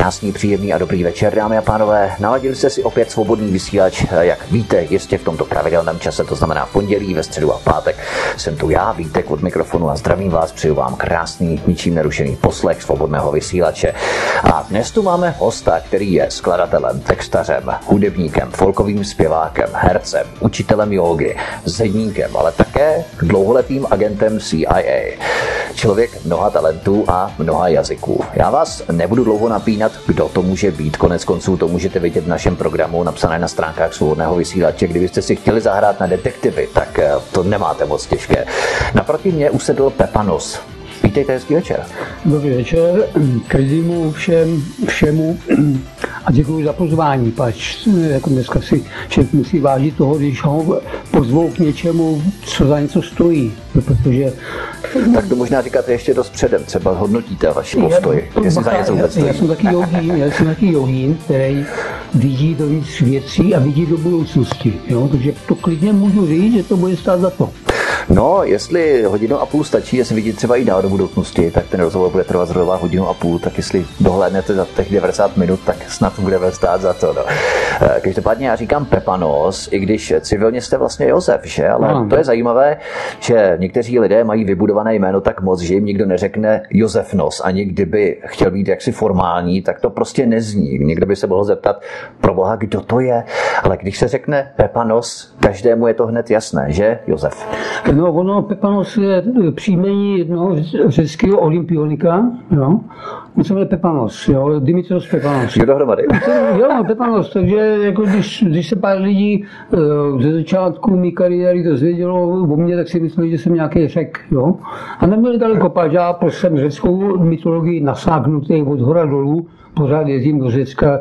Krásný, příjemný a dobrý večer, dámy a pánové. Naladili jste si opět Svobodný vysílač, jak víte, jistě v tomto pravidelném čase, to znamená v pondělí, ve středu a v pátek. Jsem tu já, Vítek, od mikrofonu a zdravím vás, přeju vám krásný, ničím nerušený poslech Svobodného vysílače. A dnes tu máme hosta, který je skladatelem, textařem, hudebníkem, folkovým zpěvákem, hercem, učitelem jógy, zedníkem, ale také dlouholetým agentem CIA. Člověk mnoha talentů a mnoha jazyků. Já vás nebudu dlouho napínat, kdo to může být. Konec konců to můžete vidět v našem programu napsané na stránkách Svobodného vysílače. Kdybyste si chtěli zahrát na detektivy, tak to nemáte moc těžké. Naproti mě usedl Pepanos. Vítejte, hezký večer. Dobrý večer každému, všemu a děkuji za pozvání, pač jako dneska si člověk musí vážit toho, když ho pozvou k něčemu, co za něco stojí, protože... Tak to možná říkáte ještě dost předem, třeba hodnotíte vaši postoj, jestli za něco vůbec stojí. Já jsem taky jogín, který vidí dovnitř věcí a vidí do budoucnosti, jo? Takže to klidně můžu říct, že to bude stát za to. No, jestli hodinu a půl stačí, jestli vidíte třeba i dál do budoucnosti, tak ten rozhovor bude trvat zhruba hodinu a půl, tak jestli dohlédnete za těch 90 minut, tak snad budeme stát za to. No. Každopádně já říkám Pepanos, i když civilně jste vlastně Josef, že? Ale to je zajímavé, že někteří lidé mají vybudované jméno tak moc, že jim nikdo neřekne Josefnos, ani kdyby chtěl být jaksi formální, tak to prostě nezní. Někdo by se mohl zeptat, pro boha, kdo to je? Ale když se řekne Pepanos, každému je to hned jasné, že Josef? No, ono Pepanos je příjmení jednoho řeckého olympionika, jo. On se jmenuje Pepanos, jo, Dimitros Pepanos. Jo, dohromady. Jo, Pepanos, takže jako když se pár lidí ze začátku mý kariéry dozvědělo o mně, tak si mysleli, že jsem nějaký Řek, jo. A neměli daleko pač, já prostě jsem řeckou mytologii nasáknutý od hora dolů, pořád jezdím do Řecka.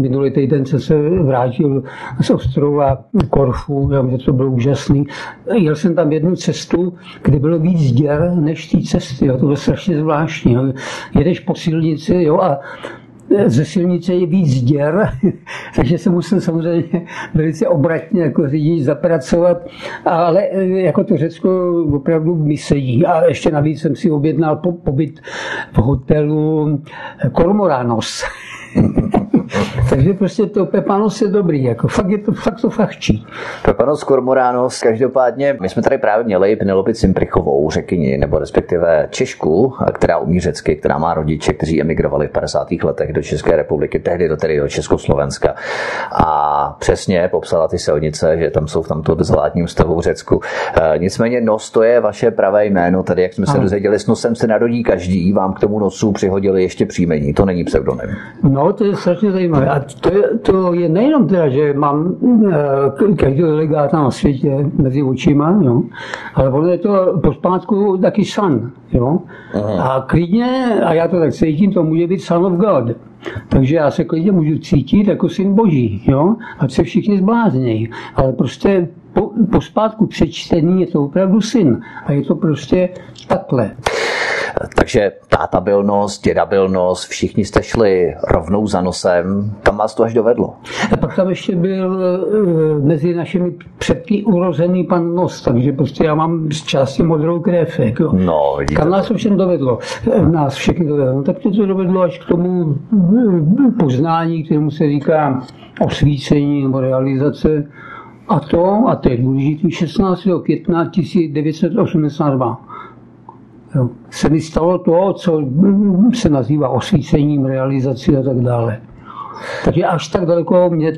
Minulý týden jsem se vrátil z ostrova Korfu, že to bylo úžasný. Jel jsem tam jednu cestu, kde bylo víc děr než té cesty, jo. To bylo strašně zvláštní. Jo. Jedeš po silnici, jo, a ze silnice je víc děr, takže se musel samozřejmě velice obratně jako řidič zapracovat, ale jako to Řecko opravdu mi sedí. A ještě navíc jsem si objednal pobyt v hotelu Kormoranos. Takže prostě to Pepanos je dobrý, jako fakt to fachčí. Pepanos Kormoranos, každopádně my jsme tady právě měli Penelopi Cimprichovou, Řekyni, nebo respektive Češku, která umí řecky, která má rodiče, kteří emigrovali v 50. letech do České republiky, tehdy do Československa. A přesně popsala ty silnice, že tam jsou v tomto zvládním stavu v Řecku. Nicméně Nos, to je vaše pravé jméno, tady jak jsme se dozvěděli, s nosem se narodí každý, vám k tomu nosu přihodili ještě příjmení, to není pseudonym. No, to je strašně zajímavé. A to je nejenom teda, že mám každého delegáta na světě mezi očima, jo, ale ono je to pospátku taky san, jo. A klidně, a já to tak cítím, to může být son of God. Takže já se klidně můžu cítit jako syn boží, jo, ať se všichni zbláznějí, ale prostě pospátku přečtený je to opravdu syn a je to prostě takhle. Takže táta byl Nos, děda byl Nos, všichni jste šli rovnou za Nosem, tam vás to až dovedlo. A pak tam ještě byl mezi našimi předky urozený pan Nos, takže prostě já mám z části modrou krev. Jako. No, kam nás všem dovedlo? Nás všechny dovedlo. Tak to dovedlo až k tomu poznání, kterému se říká osvícení nebo realizace. A to je důležitý, 16. května 1982. Se mi stalo to, co se nazývá osvícením, realizací a tak dále. Takže až tak daleko mě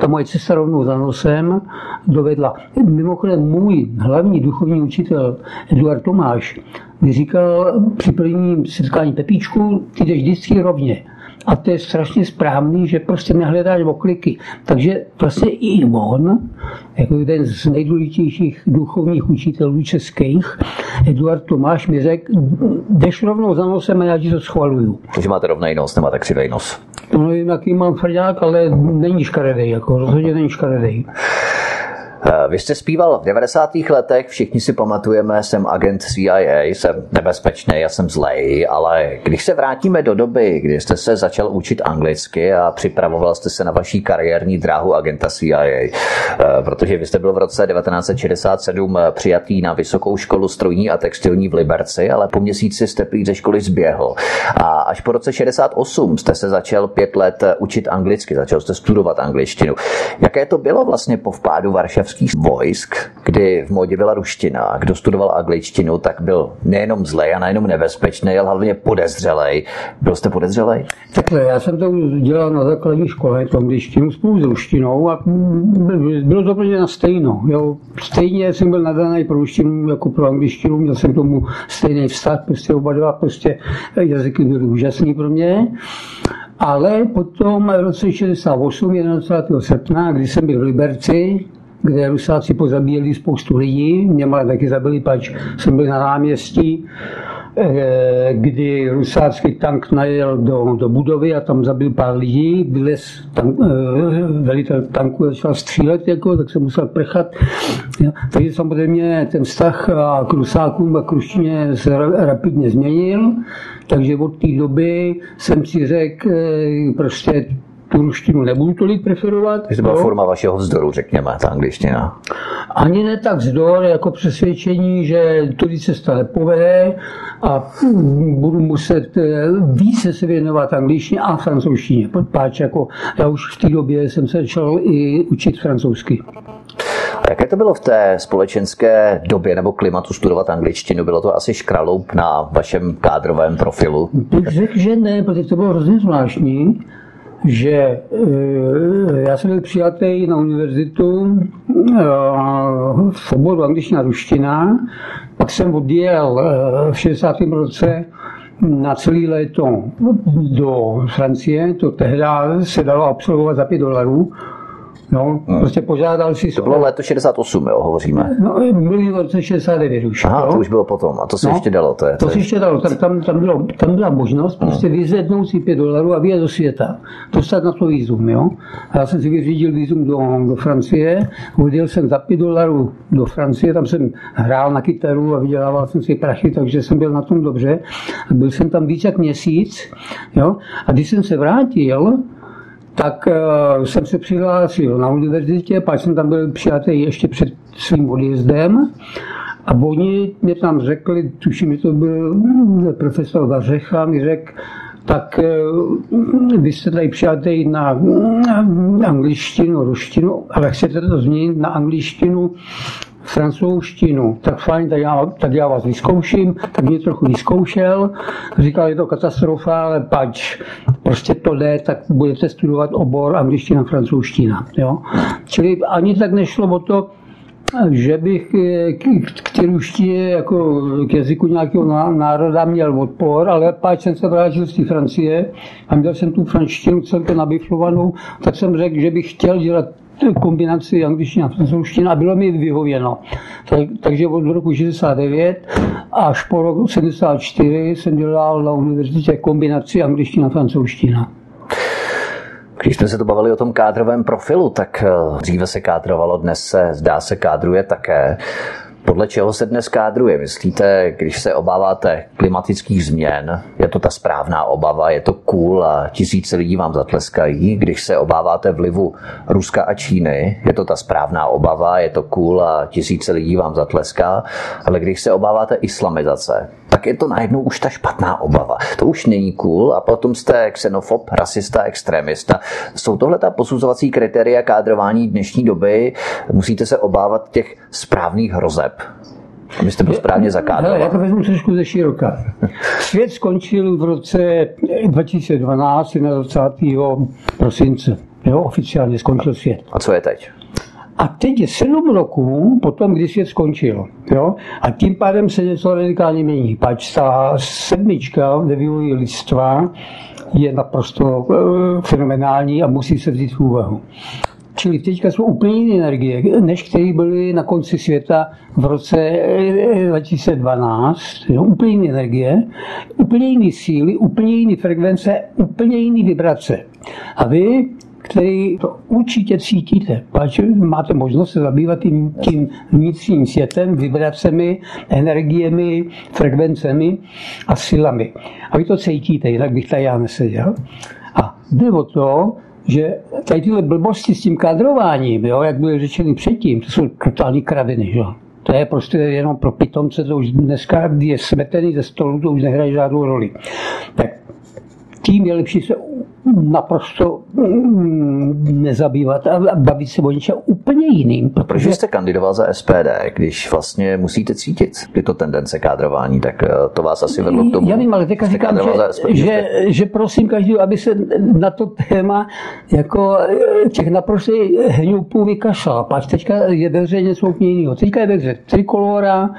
ta moje cesta rovnou za Nosem dovedla. Mimochodem můj hlavní duchovní učitel Eduard Tomáš mi říkal při prvním setkání: Pepíčku, ty jdeš vždycky rovně. A to je strašně správný, že prostě nehledáš okliky. Takže vlastně i on, jako jeden z nejdůležitějších duchovních učitelů českých, Eduard Tomáš, mi řekl: jdeš rovnou za Nosem a já ti to schvaluju. Takže máte rovnej nos, nemáte křivej nos. No, nevím, jaký mám frňák, ale není škaredej, jako rozhodně není škaredej. Vy jste zpíval v 90. letech, všichni si pamatujeme, jsem agent CIA, jsem nebezpečný, já jsem zlej, ale když se vrátíme do doby, kdy jste se začal učit anglicky a připravoval jste se na vaší kariérní dráhu agenta CIA, protože vy jste byl v roce 1967 přijatý na Vysokou školu strojní a textilní v Liberci, ale po měsíci jste prý ze školy zběhl. A až po roce 68 jste se začal 5 let učit anglicky, začal jste studovat angličtinu. Jaké to bylo vlastně po vpádu varšavských vojsk, kdy v módě byla ruština? Kdo studoval angličtinu, tak byl nejenom zlej a nejenom nebezpečný, ale hlavně podezřelej. Byl jste podezřelej? Takhle, já jsem to dělal na základní škole, tu angličtinu spolu s ruštinou a bylo to pro mě na stejno. Jo. Stejně jsem byl nadaný pro ruštinu jako pro angličtinu, měl jsem tomu stejný vztah, prostě oba dva, prostě jazyky byly úžasný pro mě. Ale potom v roce 68, 21. srpna, když jsem byl v Liberci, kde Rusáci pozabíjeli spoustu lidí, mě malé taky zabili, pač jsem byl na náměstí, kdy rusácký tank najel do budovy a tam zabil pár lidí, vylez tam, velitel tanku začal střílet, jako, tak jsem musel prchat. Takže samozřejmě ten vztah k Rusákům a k ruštině se rapidně změnil, takže od té doby jsem si řekl, prostě tu ruštinu nebudu tolik preferovat. To byla forma vašeho vzdoru, řekněme, ta angličtina. Ani ne tak vzdor, jako přesvědčení, že tudy cesta nepovede a budu muset více se věnovat angličtině a francouzštině. Páč, jako já už v té době jsem se začal i učit francouzsky. A jaké to bylo v té společenské době nebo klimatu studovat angličtinu? Bylo to asi škraloup na vašem kádrovém profilu? Bych řekl, že ne, protože to bylo hrozně zvláštní, že já jsem byl přijatý na univerzitu v oboru angličtina a ruština, pak jsem odjel v 60. roce na celý léto do Francie, to tehdy se dalo absolvovat za $5. No, prostě požádal si... To bylo léto 68, jo, hovoříme. No, byli v roce 69 už. Aha, jo? To už bylo potom, a to se ještě dalo. To se ještě dalo, tam byla možnost prostě vyzvednout si $5 a vyjet do světa. Dostat na to vízum, jo. A já jsem si vyřídil vízum do Francie, hodil jsem za $5 do Francie, tam jsem hrál na kytaru a vydělával jsem si prachy, takže jsem byl na tom dobře. A byl jsem tam víc jak měsíc, jo. A když jsem se vrátil, tak jsem se přihlásil na univerzitě, pak jsem tam byl přijatý ještě před svým odjezdem a oni mě tam řekli, tuším, že to byl profesor Vařecha, mi řekl, tak vy jste tady přijatý na angličtinu, ruštinu, ale chcete to změnit na angličtinu, francouzštinu, tak fajn, tak já vás vyzkouším, tak mě trochu vyzkoušel, říkal, je to katastrofa, ale pač, prostě to jde, tak budete studovat obor angličtina, francouzština, jo. Čili ani tak nešlo o to, že bych k ruštině, jako k jazyku nějakého národa měl odpor, ale pak jsem se vrátil z té Francie a měl jsem tu franštinu celkem nabiflovanou, tak jsem řekl, že bych chtěl dělat kombinaci angličtina a francouzština a bylo mi vyhověno. Takže od roku 69 až po roku 74 jsem dělal na univerzitě kombinaci angličtina a francouzština. Když jsme se to bavili o tom kádrovém profilu, tak dříve se kádrovalo, dnes se, zdá se, kádruje také. Podle čeho se dnes kádruje? Myslíte, když se obáváte klimatických změn, je to ta správná obava, je to cool a tisíce lidí vám zatleskají? Když se obáváte vlivu Ruska a Číny, je to ta správná obava, je to cool a tisíce lidí vám zatleská? Ale když se obáváte islamizace, tak je to najednou už ta špatná obava. To už není cool a potom jste xenofob, rasista, extremista. Jsou tohle ta posuzovací kritéria kádrování dnešní doby? Musíte se obávat těch správných hrozeb, abyste byl správně zakádroval. Já to vezmu trošku ze široka. Svět skončil v roce 2012, 21. prosince. Jo, oficiálně skončil svět. A co je teď? A teď je 7 roků potom, kdy svět skončil. Jo? A tím pádem se něco radikálně mění. Pač ta 7 ve vývoji lidstva je naprosto fenomenální a musí se vzít v úvahu. Čili teďka jsou úplně jiné energie, než které byly na konci světa v roce 2012. Jo, úplně jiné energie, úplně jiné síly, úplně jiné frekvence, úplně jiné vibrace. A vy který to určitě cítíte, protože máte možnost se zabývat tím vnitřním světem, vibracemi, energiemi, frekvencemi a silami. A vy to cítíte, jinak bych tady já neseděl. A jde o to, že tady tyhle blbosti s tím kadrováním, jo, jak byly řečeny předtím, to jsou totální kraviny, že? To je prostě jenom pro pitomce, to už dneska je smetený ze stolu, to už nehraje žádnou roli. Tak tím je lepší se naprosto nezabývat a bavit se o něčem úplně jiným. Protože jste kandidoval za SPD, když vlastně musíte cítit tyto tendence kádrování, tak to vás asi vedlo k tomu. Já vím, ale teďka říkám, že prosím každý, aby se na to téma jako těch naprostých hňupů vykašlal. Pak teďka je ve hře něco úplně jiného. Teďka je ve hře Trikolóra,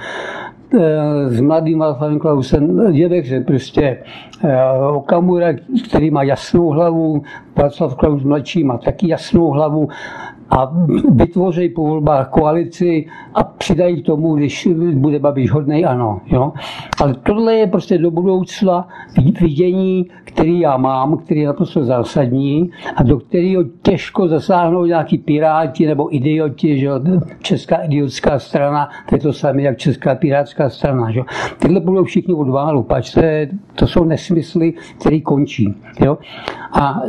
s mladým Václavem Klausem, že prostě Okamura, který má jasnou hlavu, Václav Klaus mladší má taky jasnou hlavu a vytvoří po volbách koalici a přidají k tomu, když bude Babiš hodnej, ano. Jo? Ale tohle je prostě do budoucna vidění, který já mám, který je naprosto zásadní a do kterého těžko zasáhnou nějaký piráti nebo idioti, že? Česká idiotská strana, to je to samé jak Česká pirátská strana. Že? Tyhle budou všichni odválu, pač to jsou nesmysly, které končí. Jo? A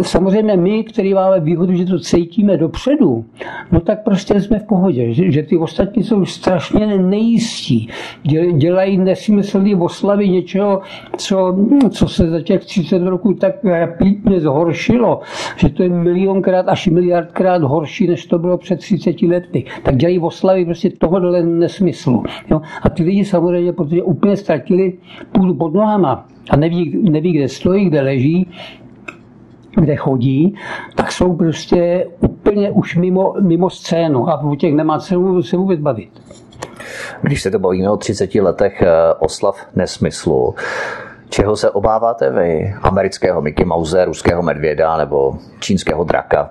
samozřejmě my, který máme výhodu, že to cítíme dopředu, no tak prostě jsme v pohodě, že ty ostatní jsou strašně nejistí, dělají nesmyslný oslavy něčeho, co se za těch 30 roků tak rapidně zhoršilo, že to je milionkrát až miliardkrát horší, než to bylo před 30 lety. Tak dělají oslavy prostě tohohle nesmyslu. Jo? A ty lidi samozřejmě, protože úplně ztratili půdu pod nohama a neví, kde stojí, kde leží, kde chodí, tak jsou prostě úplně už mimo scénu a o těch nemá cenu se vůbec bavit. Když se to bavíme o 30 letech oslav nesmyslu, čeho se obáváte vy? Amerického Mickey Mouse, ruského medvěda nebo čínského draka?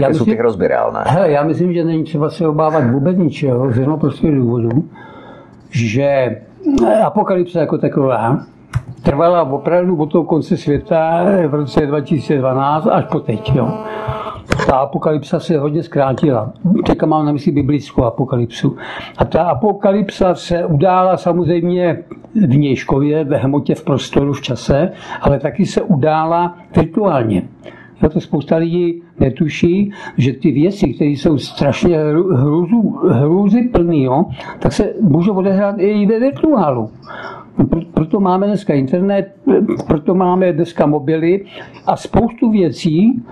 Jaké jsou ty hrozby reálné? Hele, já myslím, že není třeba se obávat vůbec ničeho, z jednoho prostého důvodu, že apokalypse jako taková trvala opravdu od toho konce světa v roce 2012 až po teď. Jo. Ta apokalypsa se hodně zkrátila. Teďka mám na mysli biblickou apokalypsu. A ta apokalypsa se udála samozřejmě vnějškově, ve hmotě, v prostoru, v čase, ale taky se udála virtuálně. Jo, to spousta lidí netuší, že ty věci, které jsou strašně hrůzyplné, tak se můžou odehrát i ve virtuálu. Proto máme dneska internet, proto máme dneska mobily a spoustu věcí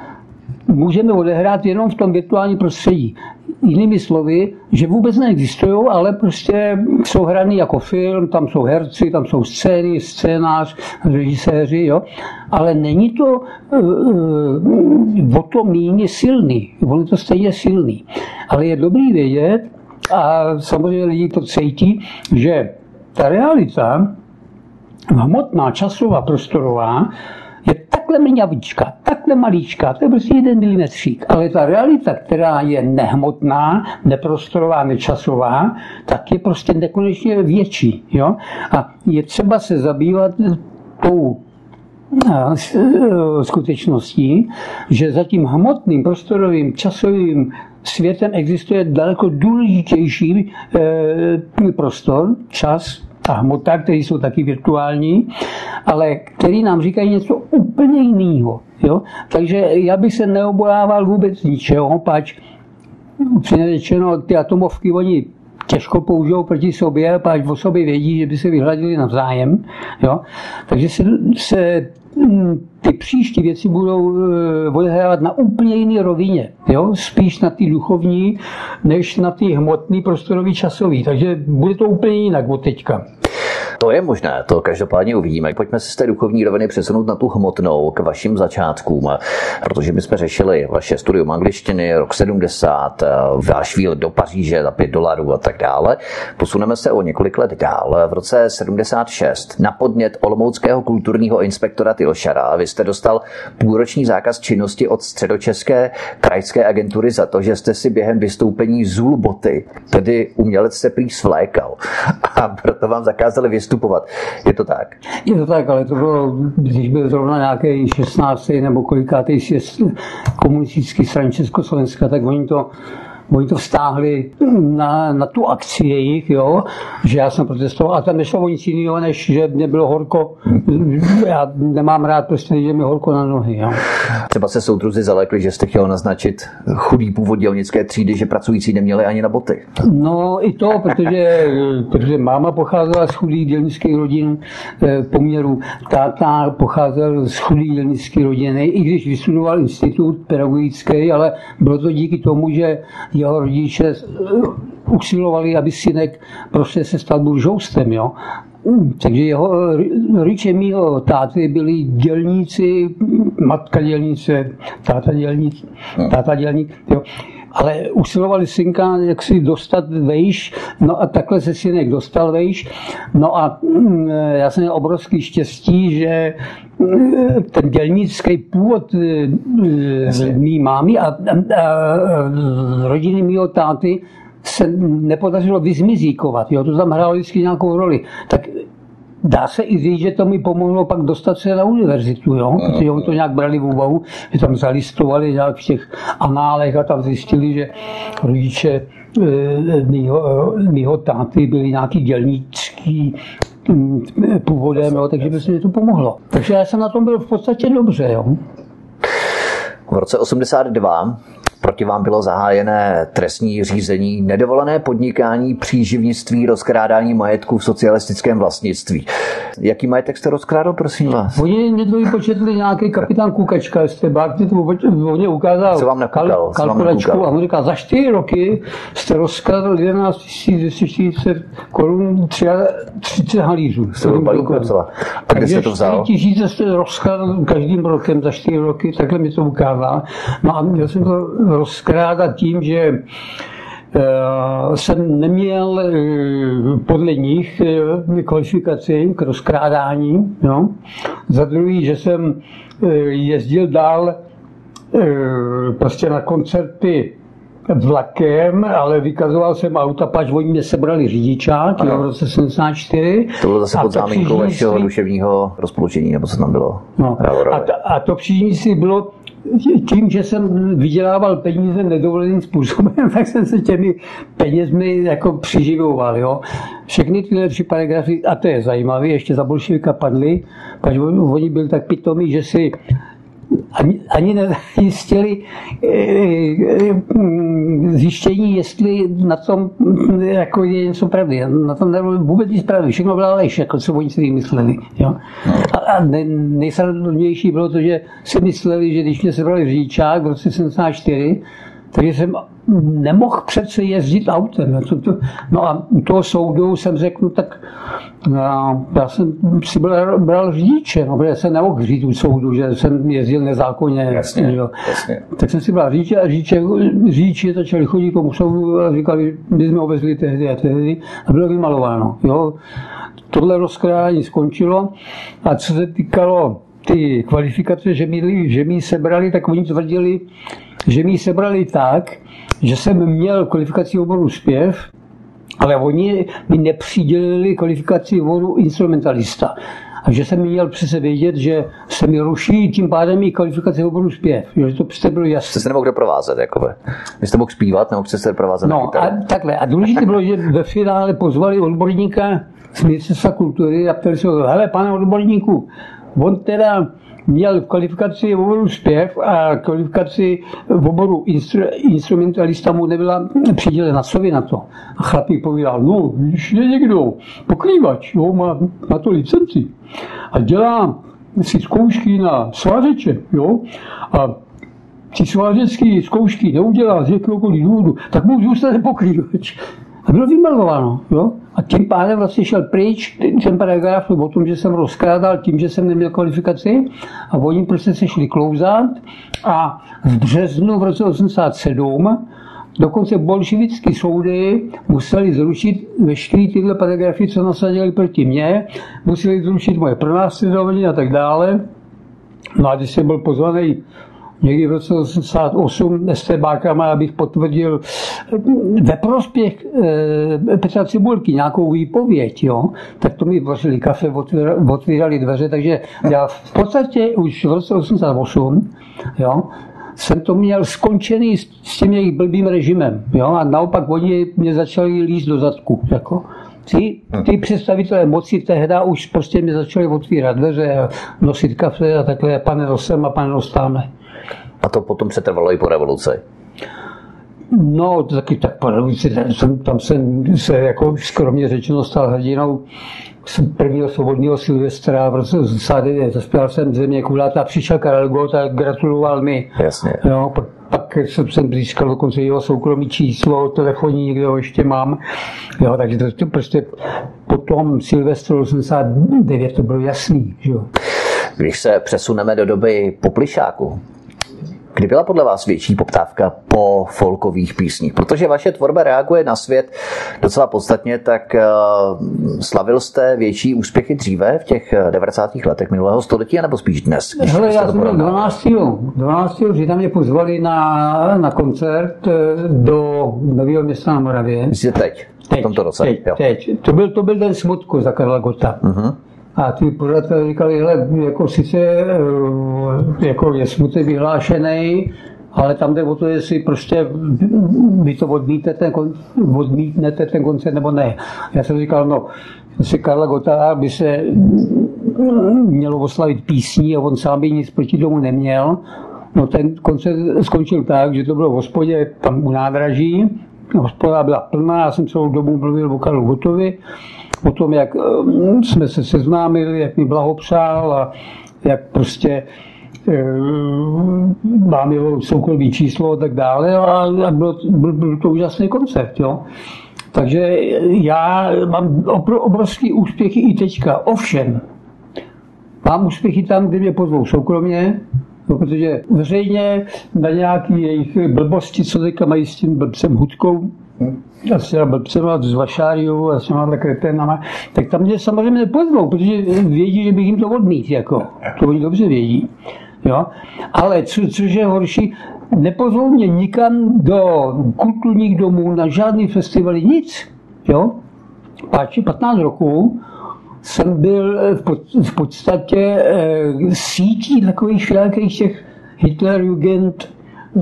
můžeme odehrát jenom v tom virtuálním prostředí. Jinými slovy, že vůbec neexistují, ale prostě jsou hraný jako film, tam jsou herci, tam jsou scény, scénář, režiséři, jo. Ale není to o to méně silný, on je to stejně silný. Ale je dobrý vědět, a samozřejmě lidi to cítí, že ta realita, hmotná, časová, prostorová, je takhle mňavička, takhle malíčka, to je prostě 1 milimetřík. Ale ta realita, která je nehmotná, neprostorová, nečasová, tak je prostě nekonečně větší. Jo? A je třeba se zabývat tou skutečností, že za tím hmotným, prostorovým, časovým světem existuje daleko důležitější prostor, čas a hmota, které jsou taky virtuální, ale který nám říkají něco úplně jiného. Jo? Takže já bych se neobával vůbec ničeho, pač přinečeno ty atomovky oni těžko použijou proti sobě, pač o sobě vědí, že by se vyhladili navzájem. Jo? Takže se ty příští věci budou odehrávat na úplně jiné rovině. Jo? Spíš na ty duchovní, než na ty hmotný, prostorový, časový. Takže bude to úplně jinak od teďka. To je možné, to každopádně uvidíme. Pojďme se z té duchovní roviny přesunout na tu hmotnou, k vašim začátkům, protože my jsme řešili vaše studium angličtiny, rok 70, váš výlet do Paříže za $5 a tak dále. Posuneme se o několik let dál. V roce 76 na podnět olomouckého kulturního inspektora Tylošara vy jste dostal půlroční zákaz činnosti od Středočeské krajské agentury za to, že jste si během vystoupení zul boty, tedy umělec se prý svlékal. A proto vám zakázali vystoupit vystupovat. Je to tak? Je to tak, ale to bylo, když byl zrovna nějaký 16. nebo kolikátý komunistický stran Československa, tak oni to vztáhli na tu akci jejich, jo, že já jsem protestoval. A tam nešlo o nic jiného, než že mě bylo horko. Já nemám rád prostě, že mi horko na nohy. Jo. Třeba se soudruzi zalekli, že jste chtěl naznačit chudý původ dělnické třídy, že pracující neměli ani na boty. No i to, protože máma pocházela z chudých dělnických rodin poměru. Táta pocházel z chudých dělnických rodiny, i když vystudoval institut pedagogický, ale bylo to díky tomu, že jeho rodiče usilovali, aby synek prostě se stal buržoustem, jo. Takže jeho rodiče mýho táty byli dělníci, matka dělnice, táta dělník, jo. Ale usilovali synka, jak si dostat vejš, no a takhle se synek dostal vejš, no a já jsem měl obrovský štěstí, že ten dělnický původ mý mámy a rodiny mýho táty se nepodařilo vyzmizíkovat, jo, to tam hrálo vždycky nějakou roli. Tak dá se i říct, že to mi pomohlo pak dostat se na univerzitu, jo? Protože oni to nějak brali v úvahu, že tam zalistovali nějak v těch análech a tam zjistili, že rodiče mýho táty byli nějaký dělnický původem, jo? Takže myslím, že to pomohlo. Takže já jsem na tom byl v podstatě dobře. Jo? V roce 1982 proti vám bylo zahájené trestní řízení, nedovolené podnikání, příživnictví, rozkrádání majetku v socialistickém vlastnictví. Jaký majetek jste rozkrádal, prosím vás? Oni mě to vypočetli, nějaký kapitán Kukačka, jste bák, on ukázal kalkulačku a on říká, za 4 roky jste rozkrádal 11 240 korun 30 halířů. A kde jste to vzal? 4 000 jste rozkrádal každým rokem za 4 roky, takhle mi to ukázal. No a měl jsem to rozkrádat tím, že jsem neměl podle nich kvalifikaci k rozkrádání. No. Za druhý, že jsem jezdil dál prostě na koncerty vlakem, ale vykazoval jsem auta, pač oni mě sebrali řidičák, jo, v roce 74. To bylo zase pod záminkou vašeho duševního rozpolučení, nebo co tam bylo? No. A to příživnictví bylo tím, že jsem vydělával peníze nedovoleným způsobem, tak jsem se těmi penězmi jako přiživoval, jo. Všechny tyhle 3 paragrafy, a to je zajímavé, ještě za bolševika padly, protože oni byli tak pitomí, že si ani nezajistili zjištění, jestli na tom jako je něco pravdy. Na tom nebylo vůbec nic pravdy. Všechno byla lež, jako co oni si vymysleli. Jo? A nejslednější bylo to, že si mysleli, že když mě sebrali řidičák v roce 74, takže jsem nemohl přece jezdit autem. No a toho soudu jsem řekl, tak no, já jsem si bral řidiče, no, protože jsem nemohl říct u soudu, že jsem jezdil nezákonně. Jasně, jasně. Tak jsem si bral řidiče a řidiči začali chodit k tomu soudu a říkali, my jsme ovezli tehdy a tehdy a bylo vymalováno. Jo. Tohle rozkrádání skončilo a co se týkalo ty kvalifikace, že mi sebrali, tak oni tvrdili, že mi sebrali tak, že jsem měl kvalifikaci oboru zpěv, ale oni mi nepřidělili kvalifikaci oboru instrumentalista. A že jsem měl přece vědět, že se mi ruší tím pádem i kvalifikace oboru zpěv. Že to přece bylo jasné. Jste se nemohl doprovázet, jakoby. Vy jste mohl zpívat, nebo jste se doprovázet na kytaru. No, a takhle. A důležité bylo, že ve finále pozvali odborníka z Ministerstva kultury a ptali se ho, hele, pane odborníku, on teda měl kvalifikaci v oboru zpěv a kvalifikaci v oboru instrumentalista mu nebyla přidělena, co vy na to. A chlapík povídal, no víš, je někdo pokrývač, jo, má to licenci a dělá si zkoušky na svářeče, jo, a ty svářecké zkoušky neudělá z jakéhokoliv důvodu, tak mu zůstane pokrývač. A bylo vymalováno, jo? A tím pádem vlastně šel pryč ten paragraf o tom, že jsem rozkrádal tím, že jsem neměl kvalifikaci a oni prostě se šli klouzat a v březnu v roce 1987 dokonce bolševické soudy museli zrušit veškeré tyhle paragrafy, co nasadili proti mně, museli zrušit moje pronásledování a tak dále. No a když jsem byl pozvaný někdy v roce 1988 estébákama, abych potvrdil ve prospěch Petra Cibulky nějakou výpověď, jo? Tak to mi vařili kafe, otvírali dveře, takže já v podstatě už v roce 1988, jo, jsem to měl skončený s tím jejich blbým režimem, jo? A naopak oni mě začali líst do zadku, jako. Ty představitelé moci tehda už prostě mě začali otvírat dveře a nosit kafe a takhle, pane dosem a pane dostáme. A to potom přetrvalo i po revoluci? No, taky tak po revoluci, tam jsem se jako skromně řečeno stal hrdinou prvního svobodného Silvestra v roce 1989. Zaspěl jsem Země kulatá, přišel Karel Gott a gratuloval mi. Jasně. Jo, pak jsem získal dokonce jeho soukromý číslo, telefonní, někde ho ještě mám. Jo, takže to prostě po tom Silvestru 1989 to bylo jasný. Že? Když se přesuneme do doby poplišáku, kdy byla podle vás větší poptávka po folkových písních? Protože vaše tvorba reaguje na svět docela podstatně, tak slavil jste větší úspěchy dříve v těch 90. letech minulého století, anebo spíš dnes? Hele, já jsem 12. října mě pozvali na koncert do Nového Města na Moravě. Myslíte teď, v tomto roce? Teď. To byl den smutku za Karla Gotta. Uh-huh. A ty pořadatelé říkali, hele, jako sice jako je smutek vyhlášený, ale tam jde o to, jestli prostě vy to odmítnete ten koncert nebo ne. Já jsem říkal, no, jestli Karla Gotta by se mělo oslavit písní a on sám by nic proti tomu neměl, no ten koncert skončil tak, že to bylo v hospodě tam u nádraží, hospoda byla plná, já jsem celou dobu mluvil o Karlu Gottovi, o tom, jak jsme se seznámili, jak mi blahopřál a jak prostě mám jeho soukromý číslo a tak dále a byl to úžasný koncert, jo. Takže já mám obrovský úspěchy i teďka, ovšem mám úspěchy tam, kde mě pozvou soukromně, no, protože veřejně na nějaký jejich blbosti, co teďka mají s tím blbcem Hudkou, a s těma blbcema, s Vašáriou a s těma kreténama, tak tam mě samozřejmě nepozvou, protože vědí, že bych jim to odmít, jako. To oni dobře vědí, jo. Ale což je horší, nepozvou mě nikam do kulturních domů, na žádný festivaly, nic, jo. Páči 15 roků jsem byl v podstatě sítí takových všelijakých těch Hitlerjugend,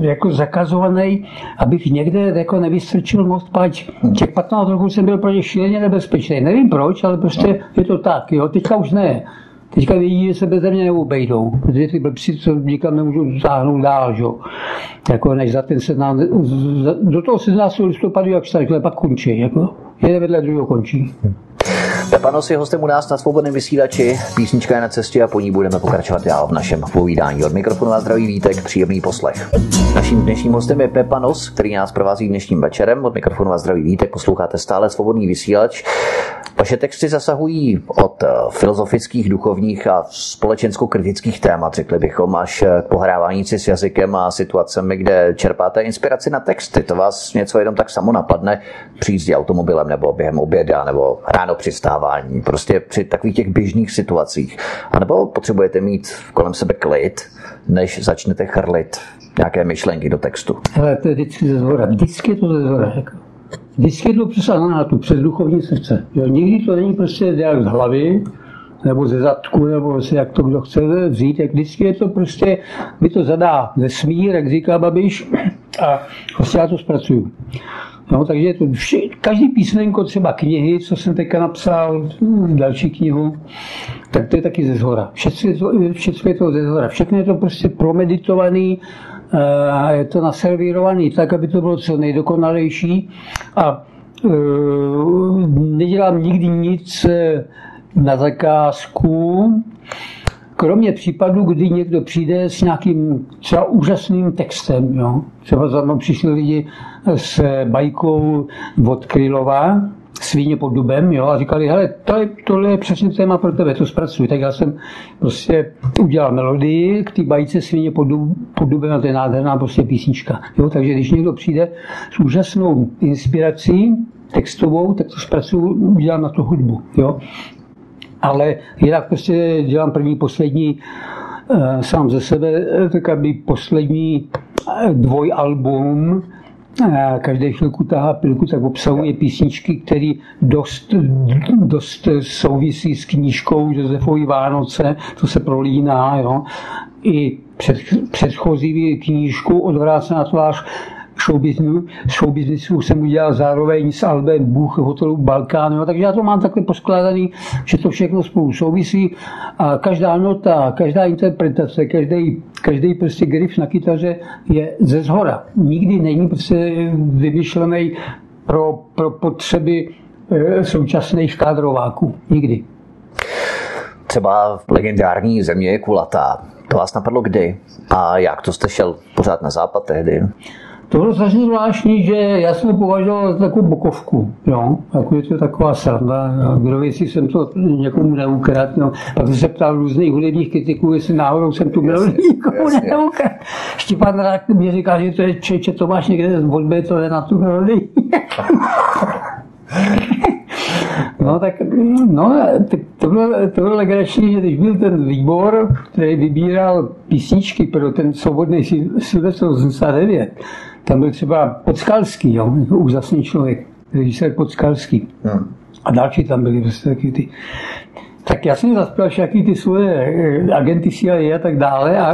jako zakazovaný, abych někde jako nevystrčil nos, páč těch 15 roků jsem byl pro ně šíleně nebezpečný. Nevím proč, ale prostě je to tak, jo, teďka už ne. Teďka vědí, že se bez mě neobejdou, protože ty blbci to nikam nemůžou dotáhnout dál, že jo. Jako než za ten 17. Do toho 17. listopadu, jak se takhle, pak končí, jako. Jeden vedle druhého končí. Tapanos je hostem u nás na Svobodném vysílači, písnička je na cestě a po ní budeme pokračovat dál v našem povídání. Od mikrofonu vás zdraví Vítek, příjemný poslech. Naším dnešním hostem je Pepanos, který nás provází dnešním večerem. Od mikrofonu vás zdraví Vítek, posloucháte stále Svobodný vysílač. Vaše texty zasahují od filozofických, duchovních a společensko-kritických témat, řekli bychom, až k pohrávání si s jazykem a situacemi, kde čerpáte inspiraci na texty. To vás něco jenom tak samo napadne při jízdě automobilem nebo během oběda nebo ráno při stávání, prostě při takových těch běžných situacích. A nebo potřebujete mít kolem sebe klid, než začnete chrlit nějaké myšlenky do textu? Hele, to je vždycky ze zhora. Vždycky je to ze zhora. Vždycky je to přes anátu, přes duchovní srdce. Jo, nikdy to není prostě jak z hlavy, nebo ze zadku, nebo se jak to kdo chce vzít. Jak vždycky je to prostě, mi to zadá vesmír, jak říká Babiš, a prostě já to zpracuju. No, takže je to každý písmenko, třeba knihy, co jsem teďka napsal, další knihu, tak to je taky ze zhora. Všechno je to ze zhora. Všechno je to prostě promeditovaný a je to naservírovaný tak, aby to bylo co nejdokonalejší. A nedělám nikdy nic na zakázku, kromě případu, kdy někdo přijde s nějakým třeba úžasným textem, jo. Třeba za mnou přišli lidi s bajkou od Krylova, Svíně pod dubem, jo, a říkali, hele, tohle je přesně téma pro tebe, to zpracuj. Tak já jsem prostě udělal melodii k té bajce Svíně pod dubem a to je nádherná prostě písnička, jo. Takže když někdo přijde s úžasnou inspirací textovou, tak to zpracuju, udělám na to hudbu, jo. Ale jinak prostě dělám první, poslední sám ze sebe, tak by poslední dvojalbum Každé chvilku tahá pilku, tak obsahuje písničky, které dost souvisí s knížkou Josefovy Vánoce, to se prolíná, jo. I předchozí knížku Odvrát se na tvář showbiznisu jsem udělal zároveň s albem Bůh hotelu Balkán, jo. Takže já to mám takhle poskládaný, že to všechno spolu souvisí a každá nota, každá interpretace, každý prostě grif na kytaře je ze zhora. Nikdy není prostě vymyšlený pro potřeby současných kádrováků. Nikdy. Třeba legendární Země je kulatá. To vás napadlo kdy? A jak to jste šel pořád na západ tehdy? To bylo strašně zvláštní, že já jsem považoval za takovou bokovku, jo, jako je to taková sranda, kdo ví, jestli jsem to někomu neukradl, no. Pak jsem se ptal různých hudebních kritiků, jestli náhodou jsem tu byl nikomu neukradl. Štěpán Rák mi říkal, že to je Čeče Tomáš někde z Bodby, to je na tu melodii. No, tak to bylo legrační, že když byl ten výbor, který vybíral písničky pro ten svobodný Silvestr 89, tam byl třeba Podskalský, jo, úžasný člověk, režisér Podskalský. A další tam byly prostě taky ty. Tak já jsem zaspěl všechny ty svoje agenty CIA a tak dále a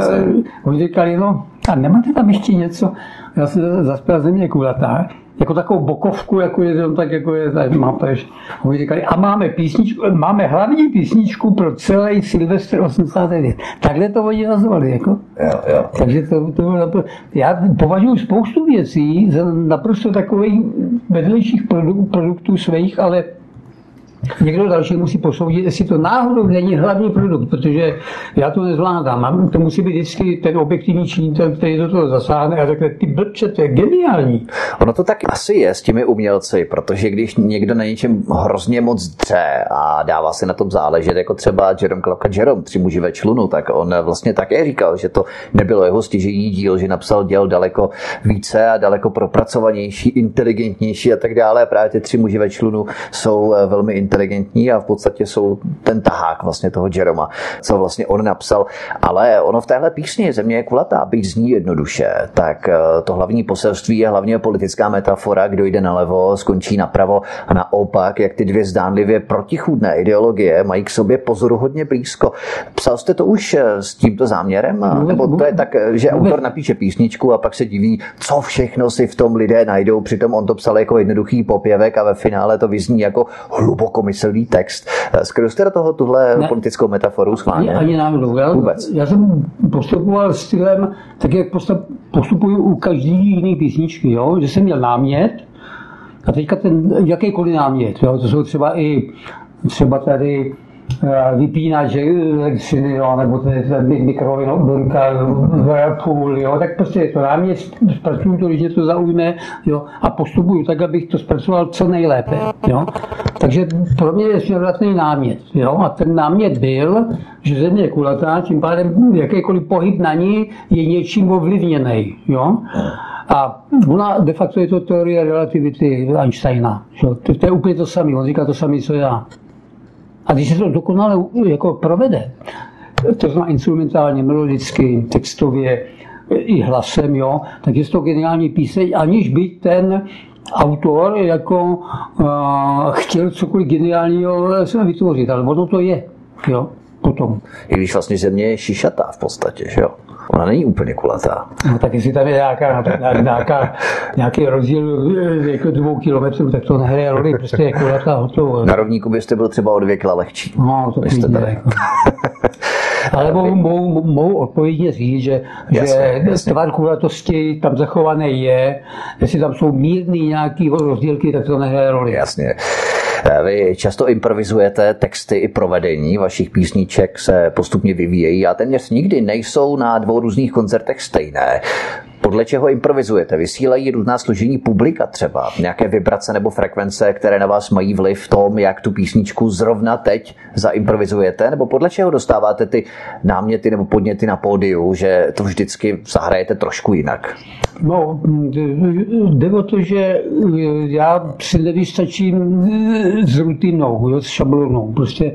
oni říkali, no, a nemáte tam ještě něco? Já jsem zaspěl Země kulatá. Jako takovou bokovku, jako je tam tak, jako je tady máš. Oni říkali, a máme písničku, máme hlavní písničku pro celý Silvestr 89. Takhle to oni nazvali, jako. Jo. Takže to já považuji spoustu věcí za naprosto takových vedlejších produktů svých, ale někdo další musí posoudit, jestli to náhodou není hlavní produkt, protože já to nezvládám. A to musí být vždycky ten objektivní činitel, který do toho zasáhne a řekne, ty blbče, to je geniální. Ono to tak asi je s těmi umělci, protože když někdo na něčem hrozně moc dře a dává si na tom záležet, jako třeba Jerome Clarka Jerome, Tři muži ve člunu, tak on vlastně také říkal, že to nebylo jeho stěžejní díl, že napsal děl daleko více a daleko propracovanější, inteligentnější a tak dále. Právě ty Tři muži ve člunu jsou velmi inteligentní a v podstatě jsou ten tahák vlastně toho Jeroma, co vlastně on napsal. Ale ono v téhle písni Země je kulatá, byť zní jednoduše, tak to hlavní poselství je hlavně politická metafora, kdo jde nalevo, skončí napravo a naopak, jak ty dvě zdánlivě protichůdné ideologie mají k sobě pozoruhodně blízko. Psal jste to už s tímto záměrem? Nebo to je tak, že autor napíše písničku a pak se diví, co všechno si v tom lidé najdou, přitom on to psal jako jednoduchý popěvek a ve finále to vyzní jako hluboko pomyslný text. Skryl jste do toho tuhle politickou metaforu schválně? Ani náhodou. Já jsem postupoval stylem, tak jak postupuji u každé jiné písničky, jo? Že jsem měl námět a teďka ten jakýkoliv námět, jo? To jsou třeba i tady vypínač elektřiny, jo? Nebo mikrovinka, Whirlpool, jo? Tak prostě je to námět, zpracuju to, když mě to zaujme, jo? A postupuju tak, abych to zpracoval co nejlépe, jo? Takže pro mě je směrovratný námět, jo? A ten námět byl, že Země je kulatá, tím pádem jakýkoliv pohyb na ní je něčím ovlivněný, jo? A ona de facto je to teorie relativity Einsteina, jo? To je úplně to samé, on říká to samé, co já. A když se to dokonale jako provede, to znamená instrumentálně, melodicky, textově, i hlasem, jo? Tak je to geniální píseň, aniž by ten autor jako chtěl cokoliv geniálního vytvořit, ale ono to je, jo, potom. I když vlastně Země je šišatá v podstatě, že jo? Ona není úplně kulatá. No tak jestli tam je nějaký rozdíl jako 2 kilometrů, tak to nehraje roli, prostě je kulatá, hotovo. Na rovníku byste byl třeba o 2 kila lehčí. No, to byste tady. Jako. Ale mohu odpovědně říct, že tvar kulatosti tam zachovaný je, jestli tam jsou mírný nějaký rozdílky, tak to nehraje roli. Jasně. Vy často improvizujete, texty i provedení vašich písniček se postupně vyvíjejí a téměř nikdy nejsou na 2 různých koncertech stejné. Podle čeho improvizujete? Vysílají různá složení publika třeba? Nějaké vibrace nebo frekvence, které na vás mají vliv v tom, jak tu písničku zrovna teď zaimprovizujete? Nebo podle čeho dostáváte ty náměty nebo podněty na pódiu, že to vždycky zahrajete trošku jinak? No, jde o to, že já si nevystačím s rutinou, s šablonou. Prostě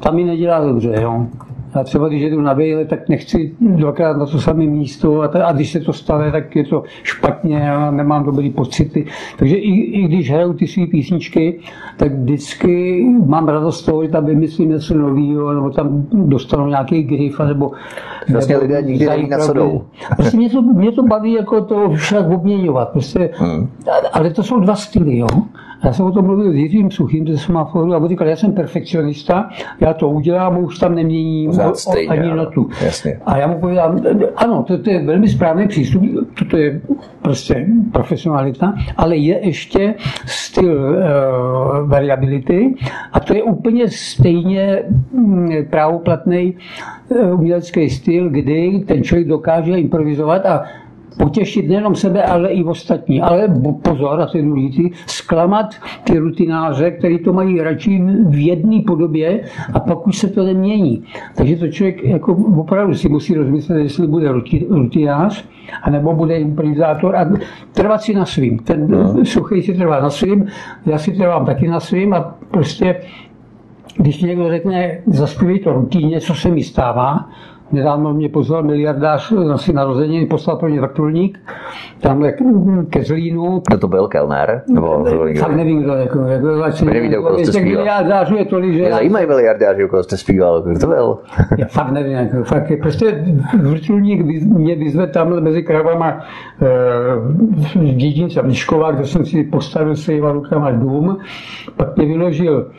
tam mi nedělá dobře, jo. Já třeba, když jedu na vejle, tak nechci dvakrát na to samé místo a když se to stane, tak je to špatně a nemám dobrý pocity. Takže i když hraju ty své písničky, tak vždycky mám radost z toho, že tam vymyslím něco nového, nebo tam dostanu nějaký grif, nebo... Vlastně lidé nikdy neví, na co jdou. Prostě mě to baví jako to však obměňovat, prostě, ale to jsou dva styly, jo. Já jsem o tom mluvil s Jiřím Suchým ze Semaforu a říkal, já jsem perfekcionista, já to udělám, už tam neměním ani notu. A já mu povídám, ano, to je velmi správný přístup, to je prostě profesionalita, ale je ještě styl variability a to je úplně stejně právoplatný umělecký styl, kdy ten člověk dokáže improvizovat a potěšit nejenom sebe, ale i ostatní. Ale pozor, a to je důležité, zklamat ty rutináře, kteří to mají radši v jedné podobě a pak už se to nemění. Takže to člověk jako opravdu si musí rozmyslet, jestli bude rutinář, anebo bude improvizátor a trvat si na svým. Ten Suchý si trvá na svým, já si trvám taky na svým a prostě, když někdo řekne, zaspívej to rutině, co se mi stává. Nedávno mě pozval miliardář na svý narozeniny, poslal pro mě vrtulník, tamhle ke Zlínu. To byl Kellner? Tak nevím, kdo jako, těch miliardářů je tolik, že... Mě zajímají miliardáři, koho jste zpíval, kdo to byl? Já fakt nevím, jako, fakt, prostě vrtulník mě vyzve tamhle mezi kravama dědince Liškova, kde jsem si postavil svýma rukama dům, pak mě vyložil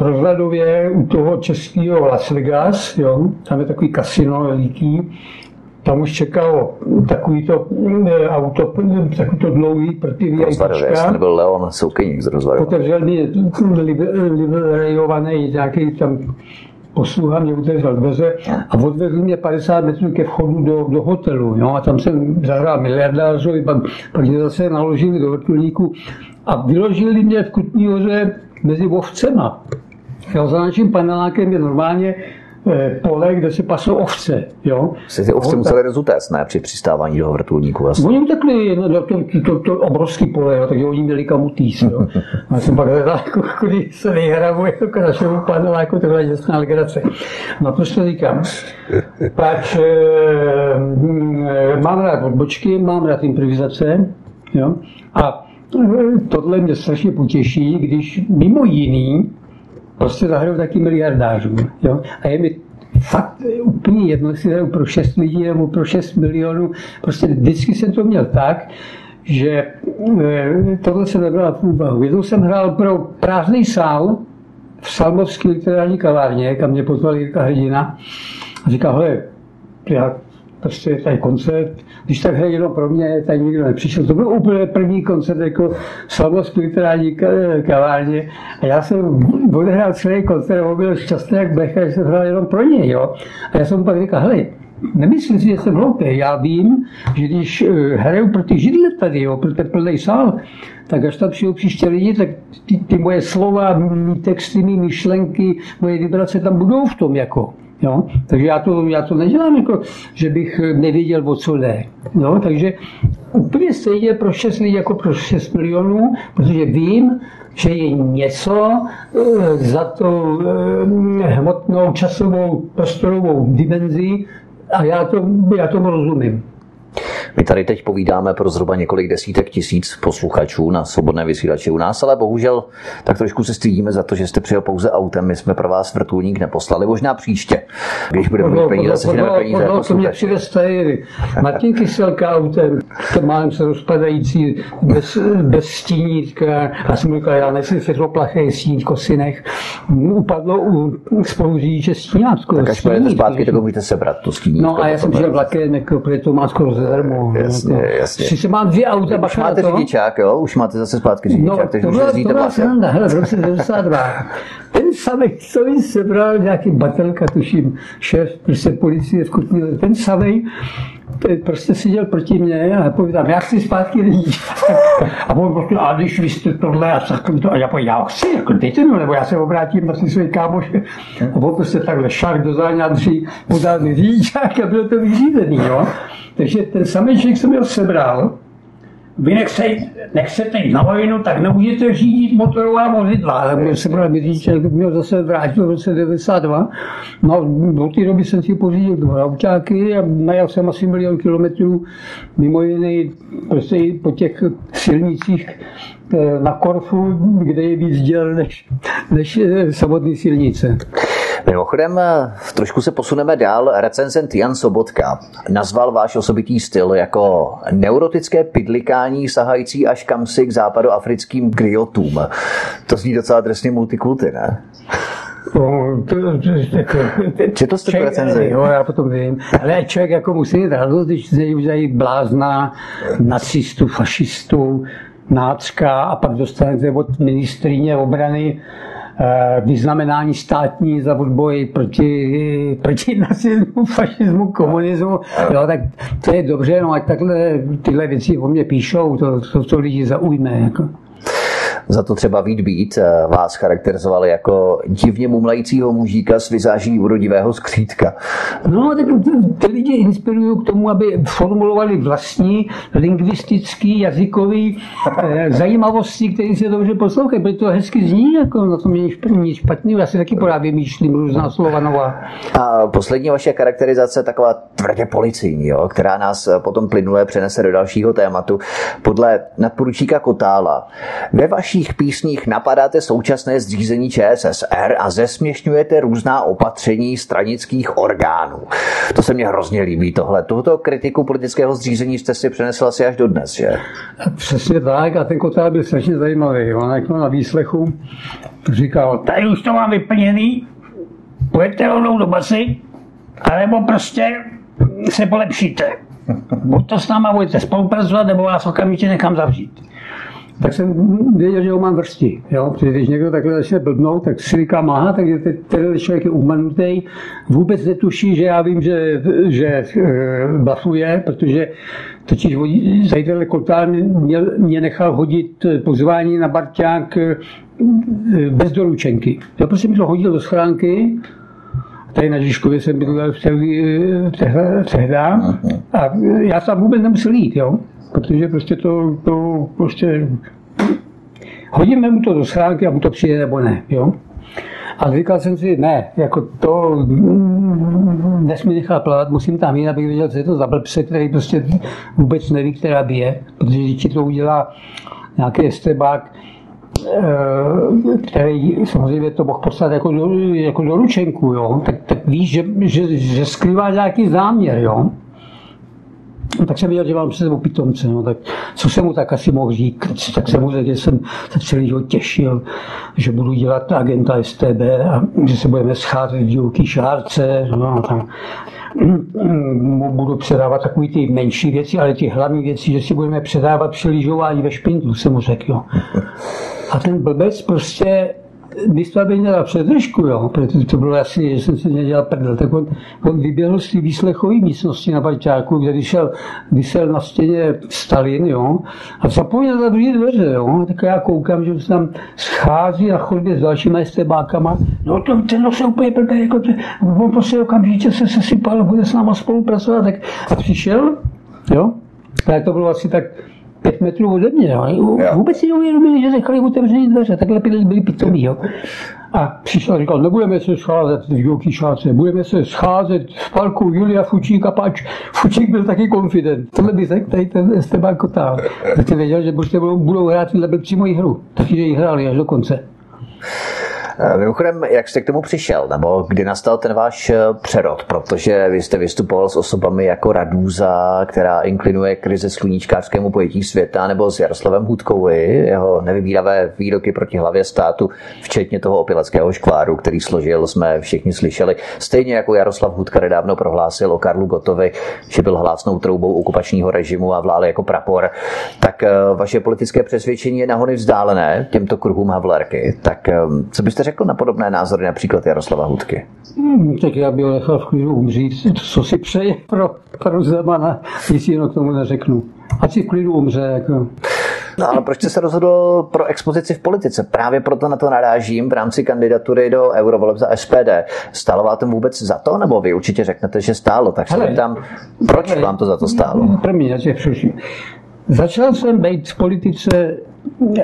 rozhledově u toho českého Las Vegas, jo, tam je takový kasino veliký, tam už čekalo takovýto auto, takovýto dlouhý prtivý ajíčka. To byl Leon Soukyník z Rozhledova. Otevřelný, liberejovaný nějaký tam posluha mě otevřel dveře a odvezl mě 50 metrů ke vchodu do hotelu, jo, a tam jsem zahrál miliardářovi, pak mě zase naložili do vrtulníku a vyložili mě v Kutní Hoře mezi ovcema. Jo, za naším panelákem je normálně pole, kde se pasou ovce. Jo. Se ty ovce museli rozutéct, ne? Při přistávání do vrtulníku vlastně. Oni utekli, to obrovský pole, jo, takže oni měli kam utíct. Já jsem pak hledal, kudy se vyhravuje k našemu paneláku, tohle děsná legrace. No prostě říkám, pak mám rád odbočky, mám rád improvizace, jo, a tohle mě strašně potěší, když mimo jiný prostě zahraju taky miliardářů. Jo? A je mi fakt úplně jedno, jestli hraju pro 6 lidí nebo pro 6 milionů. Prostě vždycky jsem to měl tak, že tohle se nebralo v úvahu. Jednou jsem hrál pro prázdný sál v Salmovské literární kavárně, kam mě pozval Jirka Hrdina a říkal, hele, já prostě tady koncert, když tak hraje jenom pro mě, tak nikdo nepřišel. To byl úplně první koncert jako Salmovské literární kavárně a já jsem odehrál celý koncert, on byl šťastný jak blecha, že jsem hrál jenom pro něj, jo. A já jsem mu pak říkal, hej, nemyslím si, že jsem hloupý, já vím, že když hraju pro ty židle tady, jo, pro ten plný sál, tak až tam přijou příště lidi, tak ty moje slova, mý texty, mý myšlenky, moje vibrace tam budou v tom jako. Jo? Takže já to nedělám, jako, že bych nevěděl, o co jde. Jo? Takže úplně stejně pro 6 lidí jako pro 6 milionů, protože vím, že je něco za to hmotnou, časovou, prostorovou dimenzi a já tomu rozumím. My tady teď povídáme pro zhruba několik desítek tisíc posluchačů na Svobodné vysílači u nás, ale bohužel tak trošku se stydíme za to, že jste přijel pouze autem. My jsme pro vás vrtulník neposlali, možná příště, když budeme mít peníze, seženeme peníze. To mě přivestajili. Martin Kyselka autem, to málem se rozpadající, bez stínítka. Já jsem říkal, já nesli světloplachý stín v kosinech. Upadlo u spoluřidiče stíňátko. Tak až budete zpátky, tak můžete sebrat to stíňátko. No a já jsem přijel vlakem, protože to má skoro zezermo. Jasně. Když se mám dvě auta, už máte řidičák, jo? Už máte zase zpátky řidičák, takže už jezdíte vlastně. No, to byla sranda, v roce 92. Ten samej, co jim sebral nějaký Batelka, tuším, šéf prostě policie v Kutní Hoře, ten samej prostě seděl proti mně a povídám, já chci zpátky řidičák. A on prostě, a když vy jste tohle a takhle to, a já povídám, já chci, jako dejte mi, nebo já se obrátím na ty své kámoše. A on prostě takhle šark do záňadří, podal mi řidičák a bylo to vyřízený, jo? Takže ten samý člověk jsem měl sebral Vy nechcete jít na vojnu, tak nemůžete řídit motorová vozidla. Takže se právě řidič měl zase vrátit v roce 92. No, do té doby jsem si pořídil 2 autáky a najel jsem asi 1 000 000 kilometrů, mimo jiné prostě i po těch silnicích na Korfu, kde je víc děl než samotné silnice. Mimochodem, trošku se posuneme dál. Recenzent Jan Sobotka nazval váš osobitý styl jako neurotické pidlikání sahající až kamsi k západoafrickým griotům. To zní docela drsně multikulty, ne? Četl jste to recenzi? Jo, já potom vím. Ale člověk jako musí mít radost, když se udělají blázna nacistu, fašistu, nácka a pak dostanete od ministryně obrany vyznamenání státní za odboj proti nacismu, fašismu, komunismu. Jo, tak to je dobře, no ať takhle tyhle věci o mě píšou, to lidi zaujme. Jako. Za to třeba Vít Být vás charakterizoval jako divně mumlajícího mužíka s vizáží urodivého skřítka. No, tak ty lidi inspirují k tomu, aby formulovali vlastní lingvistický, jazykový zajímavosti, které se dobře poslouchají, protože to hezky zní, jako na tom je nic špatného. Já si taky pořád vymýšlím různá slova nová. A poslední vaše charakterizace taková tvrdě policijní, jo, která nás potom plynule přenese do dalšího tématu. Podle nadporučíka Kotála ve vaší písních napadáte současné zřízení ČSSR a zesměšňujete různá opatření stranických orgánů. To se mně hrozně líbí tohle. Tuto kritiku politického zřízení jste si přenesla si až do dnes, že? Přesně tak a ten Kotel byl strašně zajímavý. On jako na výslechu říkal, tady už to mám vyplněný, pojďte rovnou do basy, anebo prostě se polepšíte. Buď to s náma budete spolupracovat, nebo vás okamžitě nechám zavřít. Tak jsem věděl, že ho mám v hrsti, jo? Protože když někdo takhle začne blbnout, tak si říká máha, takže ten člověk je umanutý, vůbec netuší, že já vím, že blafuje, protože totiž tenhle Kotán mě nechal hodit pozvání na barťák bez doručenky. Já prostě mi to hodil do schránky, tady na Žižkově jsem bydlel tehdy a já tam vůbec nemusel jít, jo? Protože prostě to prostě hodíme mu to do schránky a mu to přijde nebo ne, jo. A říkal jsem si, ne, jako to nesmí nechat plavat, musím tam jít, abych věděl, co je to za blbce, který prostě vůbec neví, která by je, protože když ti to udělá nějaký estebák, který samozřejmě to mohl poslat jako doručenku, jo, tak víš, že skrývá nějaký záměr, jo. Tak jsem viděl, že mám před sebou pitomce, no, tak co jsem mu tak asi mohl říkat, tak jsem mu řekl, že jsem se celý život těšil, že budu dělat agenta StB a že se budeme scházet v divoký šárce, no, tam budu předávat takové ty menší věci, ale ty hlavní věci, že si budeme předávat přilížování ve špindlu, jsem mu řekl, jo. A ten blbec prostě místo, aby měla předržku, jo, protože to bylo asi, že jsem se nedělal prdel, tak on vyběhl z té výslechové místnosti na barťáku, kde vysel na stěně Stalin, jo, a zapomněl na druhé dveře, jo, tak já koukám, že se tam schází na chodbě s dalšíma estebákama, no to ten se úplně blbý, jako on prostě okamžitě se sesypal, bude s náma spolupracovat, tak a přišel, jo, tak to bylo asi tak 5 metrů ode mě, jo. Vůbec si neuvědomili, že nechali otevřený dveře, takhle byli pitomí, jo. A přišel a říkal, nebudeme se scházet v divoký šárce, budeme se scházet v parku Julia Fučíka, pač Fučík byl taky konfident. Tohle by řekl tady ten Esteban Kotál. Protože věděl, že prostě budou hrát tyhle blbci moji hru, takže ji hráli až do konce. Mimochodem, jak jste k tomu přišel, nebo kdy nastal ten váš přerod, protože vy jste vystupoval s osobami jako Radúza, která inklinuje krize sluníčkářskému pojetí světa, nebo s Jaroslavem Hudkou, jeho nevybíravé výroky proti hlavě státu, včetně toho opileckého škváru, který složil, jsme všichni slyšeli. Stejně jako Jaroslav Hudka nedávno prohlásil o Karlu Gottovi, že byl hlásnou troubou okupačního režimu a vlál jako prapor, tak vaše politické přesvědčení je nahony vzdálené těmto kruhům Havlerky. Tak co byste řekl na podobné názory, například Jaroslava Hudky? Tak já bych ho nechal v klidu umřít. Co si přeje pro Zemana, nic jiného k tomu neřeknu. Ať si v klidu umře. Jako. No ale proč jste se rozhodl pro expozici v politice? Právě proto na to narážím v rámci kandidatury do eurovoleb za SPD. Stálo vám to vůbec za to? Nebo vy určitě řeknete, že stálo. Tak se ptám, proč vám to za to stálo? První, Začal jsem být v politice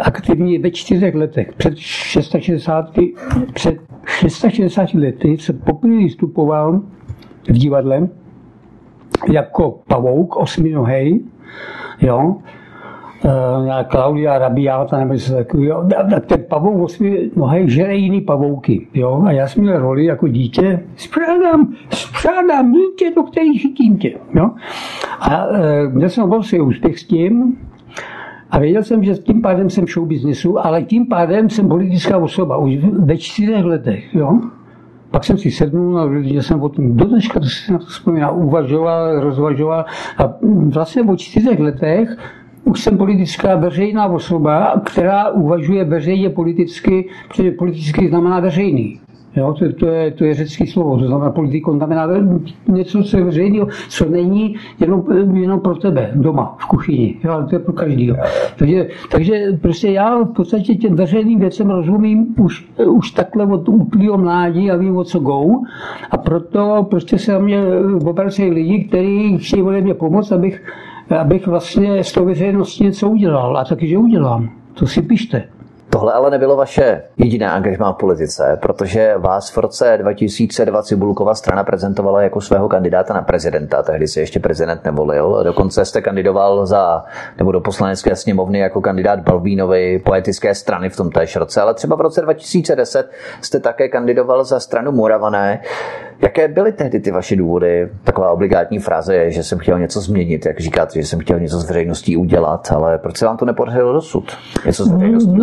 aktivní ve 4 letech. Před 66 lety jsem poprvé vystupoval v divadle jako pavouk osminohej, jo, Klaudia Rabiata nebo něco takového. Ten pavouk osminohej žere jiný pavouky, jo, a já jsem měl roli jako dítě, sprádám mítě, do kterých chytím tě, jo. A měl jsem obrovský úspěch s tím a věděl jsem, že tím pádem jsem v showbiznesu, ale tím pádem jsem politická osoba už ve 4 letech, jo. Pak jsem si sednul a že jsem o tom do dneška, to si na to vzpomínal, uvažoval, rozvažoval a vlastně o 4 letech už jsem politická veřejná osoba, která uvažuje veřejně politicky, protože politicky znamená veřejný. Jo, to je řecké slovo, to znamená politikon, znamená něco, co je veřejného, co není jenom pro tebe doma, v kuchyni, jo, ale to je pro každého. Takže prostě já v podstatě těm veřejným věcem rozumím už takhle od úplného mládí a vím, o co jdou, a proto prostě se na mě obracejí lidi, kteří chtějí ode mě pomoct, abych vlastně s tou veřejností něco udělal, a taky, že udělám, to si pište. Tohle ale nebylo vaše jediné angažmá v politice, protože vás v roce 2002 Cibulkova strana prezentovala jako svého kandidáta na prezidenta. Tehdy se ještě prezident nevolil. Dokonce jste kandidoval do poslanecké sněmovny jako kandidát Balbínovy poetické strany v tomtéž roce. Ale třeba v roce 2010 jste také kandidoval za stranu Moravané. Jaké byly tehdy ty vaše důvody? Taková obligátní fráze je, že jsem chtěl něco změnit. Jak říkáte, že jsem chtěl něco s veřejností udělat, ale proč se vám to nepodařilo dosud? Něco s veřejností?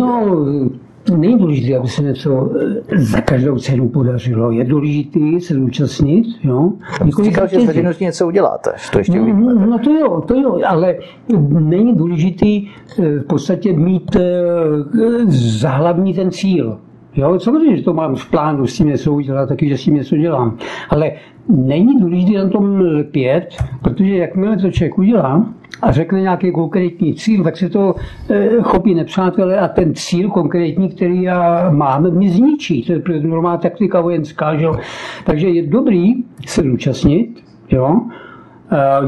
Není důležité, aby se něco za každou cenu podařilo. Je důležité se zúčastnit, jo. Říkal, že veřejností něco uděláte, to ještě uvidíme. No to jo, ale není důležité v podstatě mít za hlavní ten cíl. Jo, samozřejmě, že to mám v plánu, s tím něco udělat, taky, že s tím něco dělám. Ale není důležité na tom lpět, protože jakmile to člověk udělá a řekne nějaký konkrétní cíl, tak se to chopí nepřátelé a ten cíl konkrétní, který já mám, mě zničí. To je normální taktika vojenská, že jo. Takže je dobrý se zúčastnit, jo.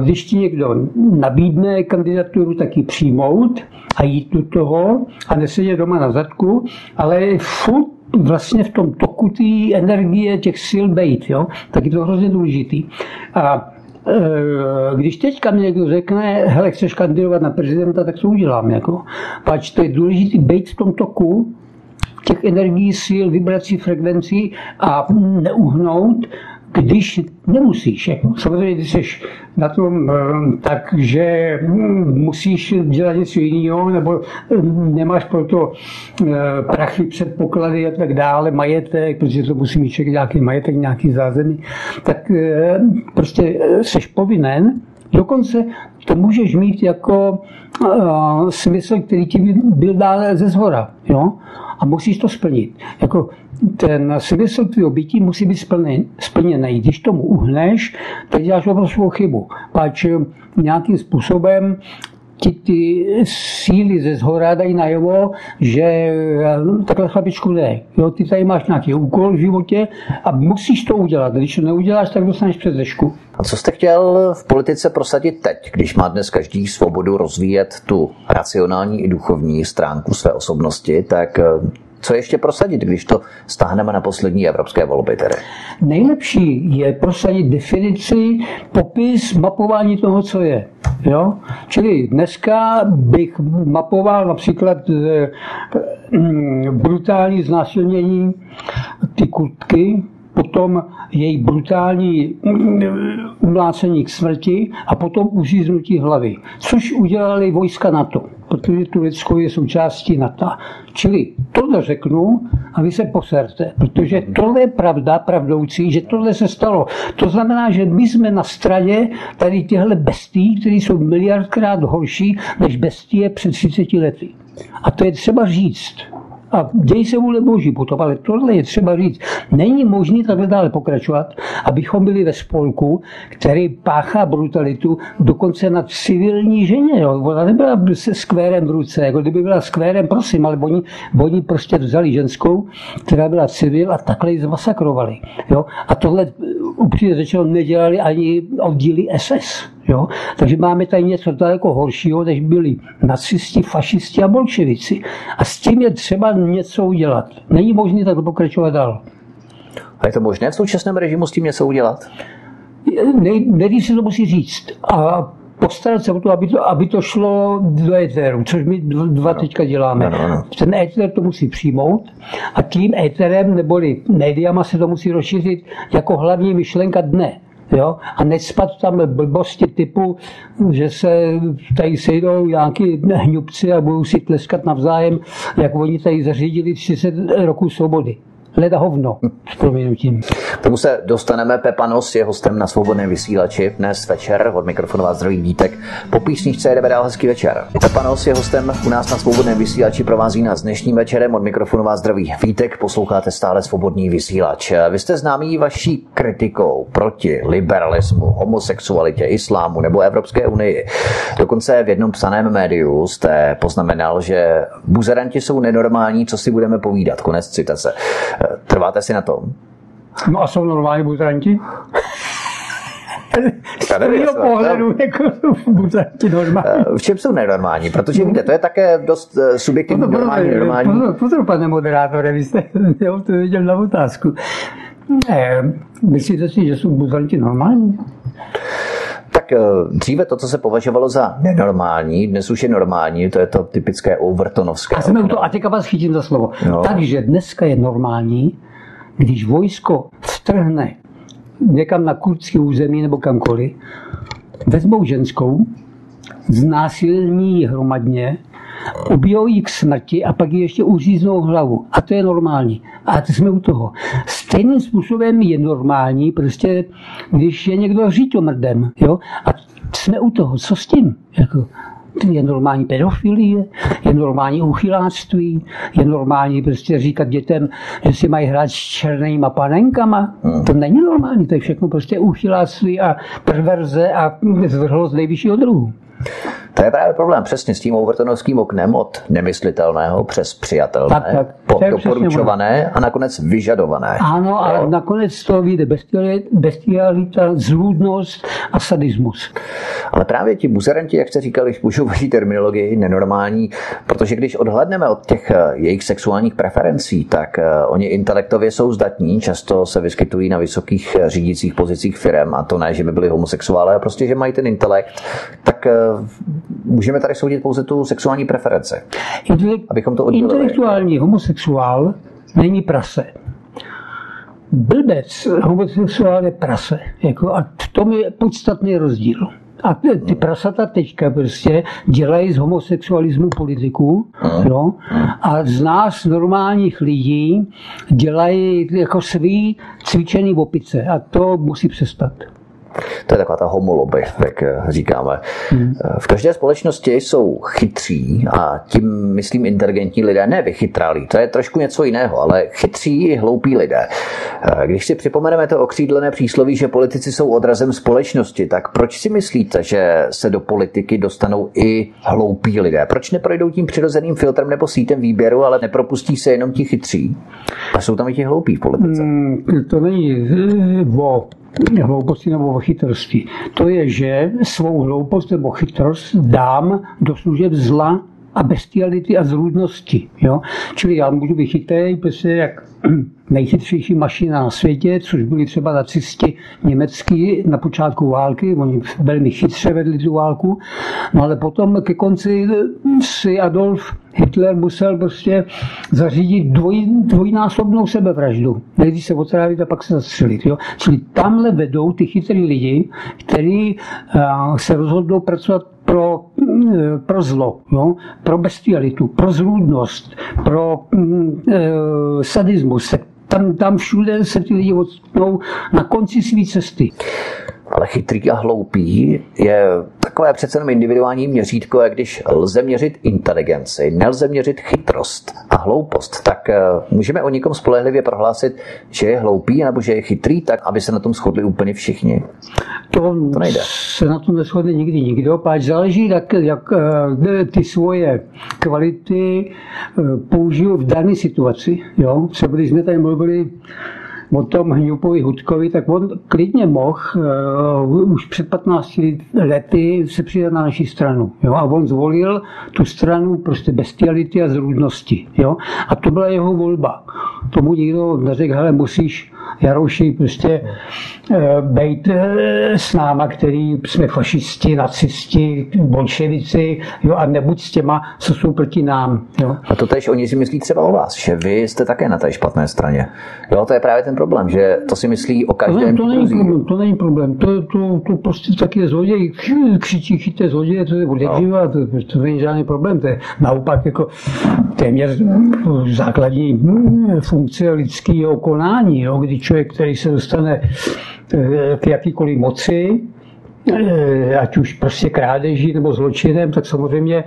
Když ti někdo nabídne kandidaturu, tak ji přijmout a jít do toho a nesedět doma na zadku, ale furt vlastně v tom toku té energie těch sil bejt, jo? Tak je to hrozně důležitý. A když teďka mě někdo řekne, hele, chceš kandidovat na prezidenta, tak to udělám, jako. Pač to je důležitý bejt v tom toku těch energií, sil, vibrací, frekvencí a neuhnout, když nemusíš, jako. Samozřejmě, když jsi na tom tak, že musíš dělat něco jiného, nebo nemáš proto prachy, předpoklady a tak dále, majetek, protože to musí mít člověk nějaký majetek, nějaký zázemí, tak prostě jsi povinen. Dokonce to můžeš mít jako smysl, který ti byl dán ze shora, jo? A musíš to splnit. Jako ten smysl tvého bytí musí být splněný. Když tomu uhneš, tak děláš obrovskou chybu. Páč nějakým způsobem ty síly ze shora dají najevo, že takhle, chlapičku, ne. Jo, ty tady máš nějaký úkol v životě a musíš to udělat. Když to neuděláš, tak dostaneš předřešku. A co jste chtěl v politice prosadit teď, když má dnes každý svobodu rozvíjet tu racionální i duchovní stránku své osobnosti, tak co ještě prosadit, když to stáhneme na poslední evropské volby tedy? Nejlepší je prosadit definici, popis, mapování toho, co je. Jo? Čili dneska bych mapoval například brutální znásilnění ty Kurdky, potom její brutální umlácení k smrti a potom uříznutí hlavy, což udělali vojska NATO, protože Turecko je součástí NATO. Čili tohle řeknu a vy se poserte, protože tohle je pravda pravdoucí, že tohle se stalo. To znamená, že my jsme na straně tady těchto bestií, které jsou miliardkrát horší než bestie před 30 lety. A to je třeba říct. A děj se vůle boží potom, ale tohle je třeba říct. Není možné takhle dále pokračovat, abychom byli ve spolku, který páchá brutalitu dokonce na civilní ženě. Jo. Ona nebyla se skvérem v ruce, jako kdyby byla skvérem, prosím, ale oni prostě vzali ženskou, která byla civil, a takhle ji zmasakrovali. Jo. A tohle upřímně řečeno nedělali ani oddíly SS. Jo? Takže máme tady něco daleko horšího, než byli nacisti, fašisti a bolševici. A s tím je třeba něco udělat. Není možné tak pokračovat dál. A je to možné v současném režimu s tím něco udělat? Nejdřív si to musí říct. A postarat se o to, aby to šlo do éteru, což my dva teďka děláme. No. Ten éter to musí přijmout a tím éterem neboli médiama se to musí rozšířit jako hlavní myšlenka dne. Jo? A nespat tam blbosti typu, že se tady sejdou nějaký hňupci a budou si tleskat navzájem, jak oni tady zařídili 30 roků svobody. Leda hovno, s prominutím. Tomu se dostaneme. Pepa Nos je hostem na Svobodném vysílači dnes večer. Od mikrofonu vás zdraví Vítek. Po písničce jdeme dál, hezký večer. Pepa Nos je hostem u nás na Svobodném vysílači, provází nás dnešním večerem. Od mikrofonu vás zdraví Vítek, posloucháte stále Svobodný vysílač. Vy jste známí vaší kritikou proti liberalismu, homosexualitě, islámu nebo Evropské unii. Dokonce v jednom psaném médiu jste poznamenal, že buzeranti jsou nenormální, co si budeme povídat. Konec citace. Trváte si na tom? No a jsou normální buzeranti? V čem jsou nenormální? Protože víte, to je také dost subjektivní, normální, nenormální. Pozor, pane moderátore, vy jste to viděl na otázku. Myslíte si, že jsou buzeranti normální? Tak dříve to, co se považovalo za nenormální, dnes už je normální, to je to typické overtonovské. A teďka vás chytím za slovo. No. Takže dneska je normální, když vojsko vtrhne někam na kurdské území nebo kamkoliv, vezmou ženskou, znásilní ji hromadně, ubijou ji k smrti a pak ji ještě uříznou hlavu. A to je normální. A teď jsme u toho. Stejným způsobem je normální, prostě, když je někdo řítomrdem. Jo? A jsme u toho. Co s tím? Jako, je normální pedofilie, je normální uchyláctví, je normální prostě říkat dětem, že si mají hrát s černýma panenkama. To není normální, to je všechno prostě uchyláctví a perverze a zvrhlost nejvyššího druhu. To je právě problém, přesně s tím overtonovským oknem od nemyslitelného přes přijatelné, doporučované a nakonec vyžadované. Ano, ale nakonec to vyjde bestialita, zlůdnost a sadismus. Ale právě ti buzeranti, jak jste říkali, můžou být terminologii nenormální, protože když odhlédneme od těch jejich sexuálních preferencí, tak oni intelektově jsou zdatní, často se vyskytují na vysokých řídících pozicích firem, a to ne, že by byli homosexuále, ale prostě, že mají ten intelekt, tak můžeme tady soudit pouze tu sexuální preference, abychom to oddělili. Intelektuální homosexuál není prase. Blbec homosexuál je prase. Jako, a v tom je podstatný rozdíl. A ty prasata teďka prostě dělají z homosexualismu politiků, no, a z nás normálních lidí dělají jako svý cvičený opice a to musí přestat. To je taková ta homoloby, jak říkáme. V každé společnosti jsou chytří a tím myslím inteligentní lidé, ne vychytralí, to je trošku něco jiného, ale chytří i hloupí lidé. Když si připomeneme to okřídlené přísloví, že politici jsou odrazem společnosti, tak proč si myslíte, že se do politiky dostanou i hloupí lidé? Proč neprojdou tím přirozeným filtrem nebo sítem výběru, ale nepropustí se jenom ti chytří? A jsou tam i ti hloupí v politice? To není hlouposti nebo chytrosti. To je, že svou hloupost nebo chytrost dám do služeb zla a bestiality a zrůdnosti. Jo? Čili já můžu být chytrý, protože jak nejchytřejší mašina na světě, což byli třeba nacisti německý na počátku války, oni velmi chytře vedli tu válku, no ale potom ke konci si Adolf Hitler musel prostě zařídit dvojnásobnou sebevraždu. Nejdřív se otrávit a pak se zastřelit. Jo? Čili tamhle vedou ty chytrý lidi, kteří se rozhodnou pracovat pro zlo, no? Pro bestialitu, pro zrůdnost, pro sadismus. Tam všude se ti lidi odstnou na konci své cesty. Ale chytrý a hloupý je takové přece jenom individuální měřítko, a když lze měřit inteligenci, nelze měřit chytrost a hloupost, tak můžeme o někom spolehlivě prohlásit, že je hloupý nebo že je chytrý, tak aby se na tom shodli úplně všichni. To nejde. Se na tom neshodne nikdy nikdo, páč záleží, jak ty svoje kvality použiju v dané situaci. Jo? Třeba když jsme tady mluvili o tom Hňupovi Hudkovi, tak on klidně mohl už před 15 lety se přidat na naši stranu. Jo? A on zvolil tu stranu prostě bestiality a zrůdnosti. Jo? A to byla jeho volba. Tomu nikdo neřekl, hele, musíš, Jaroši, prostě bejt s náma, který jsme fašisti, nacisti, bolševici, jo? A nebuď s těma, co jsou proti nám. Jo? A to tež oni si myslí třeba o vás, že vy jste také na té špatné straně. Jo, to je právě ten problém, že to si myslí o každém. To není problém. To prostě taky je zloděj, křičí chyté zloděje, to je odjedřívat, to není žádný problém. To je naopak jako téměř základní funkce lidského konání, jo, kdy člověk, který se dostane k jakýkoliv moci, ať už prostě krádeží nebo zločinem, tak samozřejmě,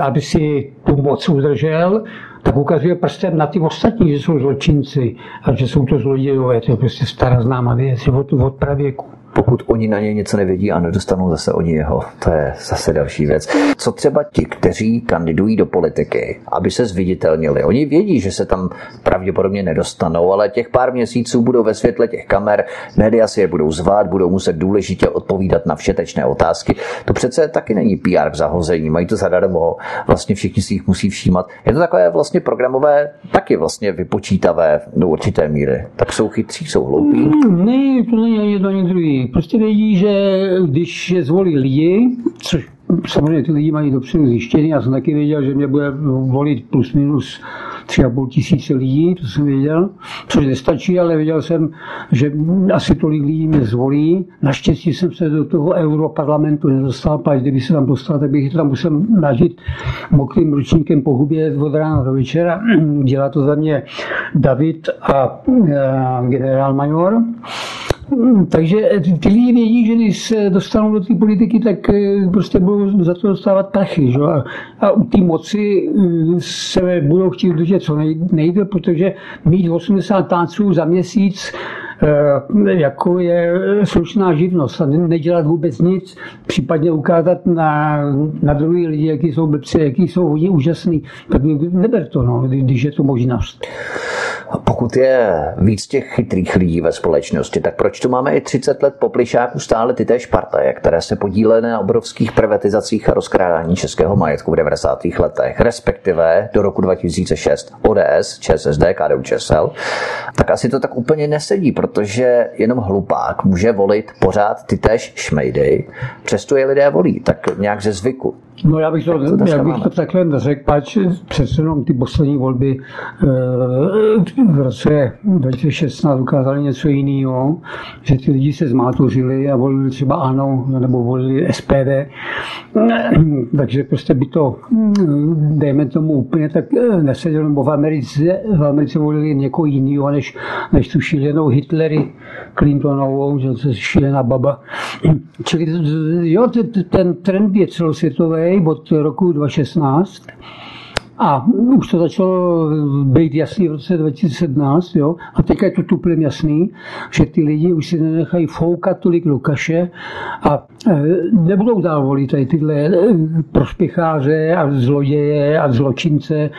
aby si tu moc udržel, tak ukazuje prstem na ty ostatní, že jsou zločinci a že jsou to zlodějové. To je prostě stará známá věc od pravěku. Pokud oni na něj něco nevědí a nedostanou zase oni jeho, to je zase další věc. Co třeba ti, kteří kandidují do politiky, aby se zviditelnili? Oni vědí, že se tam pravděpodobně nedostanou, ale těch pár měsíců budou ve světle těch kamer, média si je budou zvát, budou muset důležitě odpovídat na všetečné otázky. To přece taky není PR v zahození, mají to zadarmo, vlastně všichni si jich musí všímat. Je to takové vlastně programové, taky vlastně vypočítavé do určité míry. Tak jsou chytří, jsou hloupí. Ne, to není jedno ani druhý. Prostě vědí, že když je zvolí lidi, což samozřejmě ty lidi mají dopředu zjištěný, já jsem taky věděl, že mě bude volit plus minus 3,5 tisíce lidí, to jsem věděl, což nestačí, ale věděl jsem, že asi tolik lidí mě zvolí. Naštěstí jsem se do toho europarlamentu nedostal, protože kdyby se tam dostal, tak bych tam musel nažít mokrým ručníkem po hubě od rána do večera. Dělá to za mě David a generálmajor. Takže ty lidi vědí, že když se dostanou do té politiky, tak prostě budou za to dostávat prachy. Že? A u té moci se budou chtít držet co nejde, protože mít 80 táců za měsíc jako je slušná živnost a nedělat vůbec nic, případně ukázat na druhý lidi, jaký jsou blbci, jaký jsou hodně úžasný, tak neber to, no, když je to možnost. Pokud je víc těch chytrých lidí ve společnosti, tak proč tu máme i 30 let po Plyšáku stále ty též partaje, které se podílely na obrovských privatizacích a rozkrádání českého majetku v 90. letech, respektive do roku 2006 ODS, ČSSD, KDU-ČSL, tak asi to tak úplně nesedí, protože jenom hlupák může volit pořád ty též šmejdy, přesto je lidé volí, tak nějak ze zvyku. No já bych to takhle neřekl, pač přece jenom ty poslední volby v roce 2016 ukázali něco jiného, že ty lidi se zmátořili a volili třeba ANO nebo volili SPD, takže prostě by to, dejme tomu, úplně tak nesedělo, nebo v Americe volili někoho jiného, než tu šílenou Hitlery Clintonovou, že to je šílená baba. Čili jo, ten trend je celosvětový od roku 2016. A už to začalo být jasný v roce 2017, jo? A teďka je to tuplem jasný, že ty lidi už si nenechají foukat tolik Lukaše a nebudou dál volit tady tyhle prospěcháře a zloděje a zločince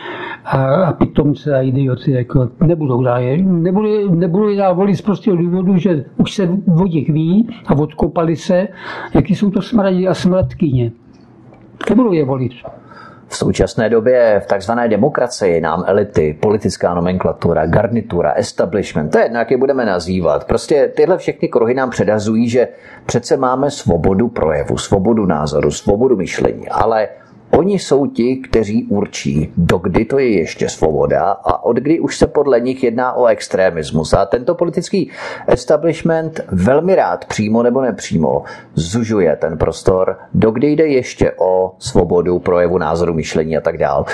a pitomce a idioty, jako nebudou dál je. Nebudou je dál volit z prostého důvodu, že už se o nich ví a odkopali se, jaký jsou to smradi a smradkyně. Nebudou je volit. V současné době v takzvané demokracii nám elity, politická nomenklatura, garnitura, establishment, to je jedno, jak je budeme nazývat. Prostě tyhle všechny kruhy nám předhazují, že přece máme svobodu projevu, svobodu názoru, svobodu myšlení, ale oni jsou ti, kteří určí, dokdy to je ještě svoboda a odkdy už se podle nich jedná o extremismus. A tento politický establishment velmi rád přímo nebo nepřímo zužuje ten prostor, dokdy jde ještě o svobodu projevu, názoru, myšlení a tak dál.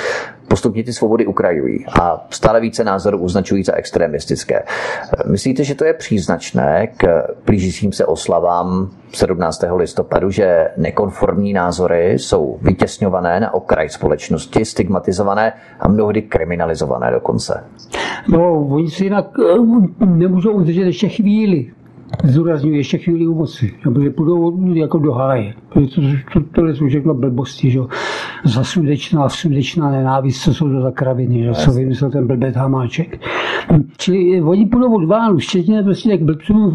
Postupně ty svobody ukrajují a stále více názorů označují za extremistické. Myslíte, že to je příznačné k blížícím se oslavám 17. listopadu, že nekonformní názory jsou vytěsňované na okraj společnosti, stigmatizované a mnohdy kriminalizované dokonce? No, oni si jinak nemůžou udržet ještě chvíli. Zdůrazňuji, ještě chvíli u moci, protože půjdou jako do háje. Tohle jsou všechno blbosti, že jo. zasudečná, sudečná nenávist, co jsou to za kraviny, že? Co vymyslel ten blbet Hamáček. Čili oni půjdou od válu, včetně prostě jak blbců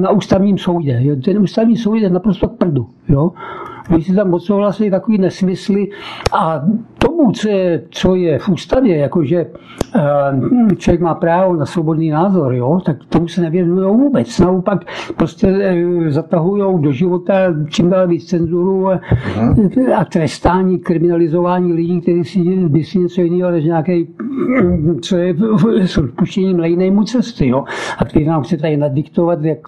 na ústavním soudě. Jo? Ten ústavní soud je naprosto k prdu. Jo? Oni si tam odsouhlasili takový nesmysly a tomu, co je v ústavě, jakože člověk má právo na svobodný názor, jo, tak tomu se nevěnují vůbec. Naopak prostě zatahují do života čím dál víc cenzuru a trestání, kriminalizování lidí, kteří si myslí něco jiného, než nějaké, co je s odpuštěním lejnejmu cesty, jo, a který nám chce tady nadiktovat, jak,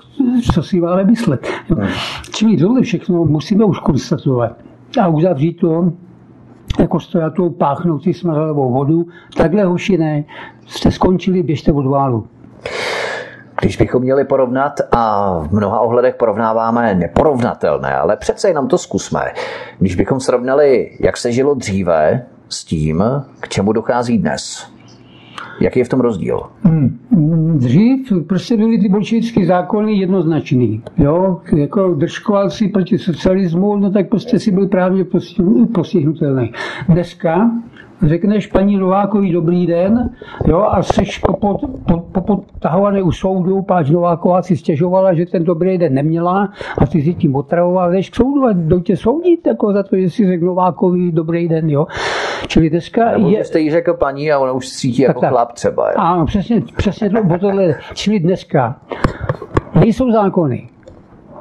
co si máme myslet. Čili tohle všechno musíme už konstatovat a uzavřít to, jako stojatou páchnoucí smradlavou vodu. Takhle, hoši, ne, jste skončili, běžte od válu. Když bychom měli porovnat, a v mnoha ohledech porovnáváme neporovnatelné, ale přece jenom to zkusme. Když bychom srovnali, jak se žilo dříve s tím, k čemu dochází dnes. Jaký je v tom rozdíl? Dřív prostě byly ty bolševické zákony jednoznačný. Jo? Jako držkoval si proti socialismu, no tak prostě si byl právně postihnutelný. Dneska řekneš paní Novákovi dobrý den, jo, a seš popodtahovaný u soudu, páč Nováková si stěžovala, že ten dobrý den neměla a ty si tím otravoval, jdeš k soudu a jdou tě soudit jako za to, že si řekl Novákovi dobrý den, jo. Čili dneska nebo jste jí řekl paní a ona už cítí jako chlap třeba, jo. Ano, přesně tohle. Čili dneska nejsou zákony.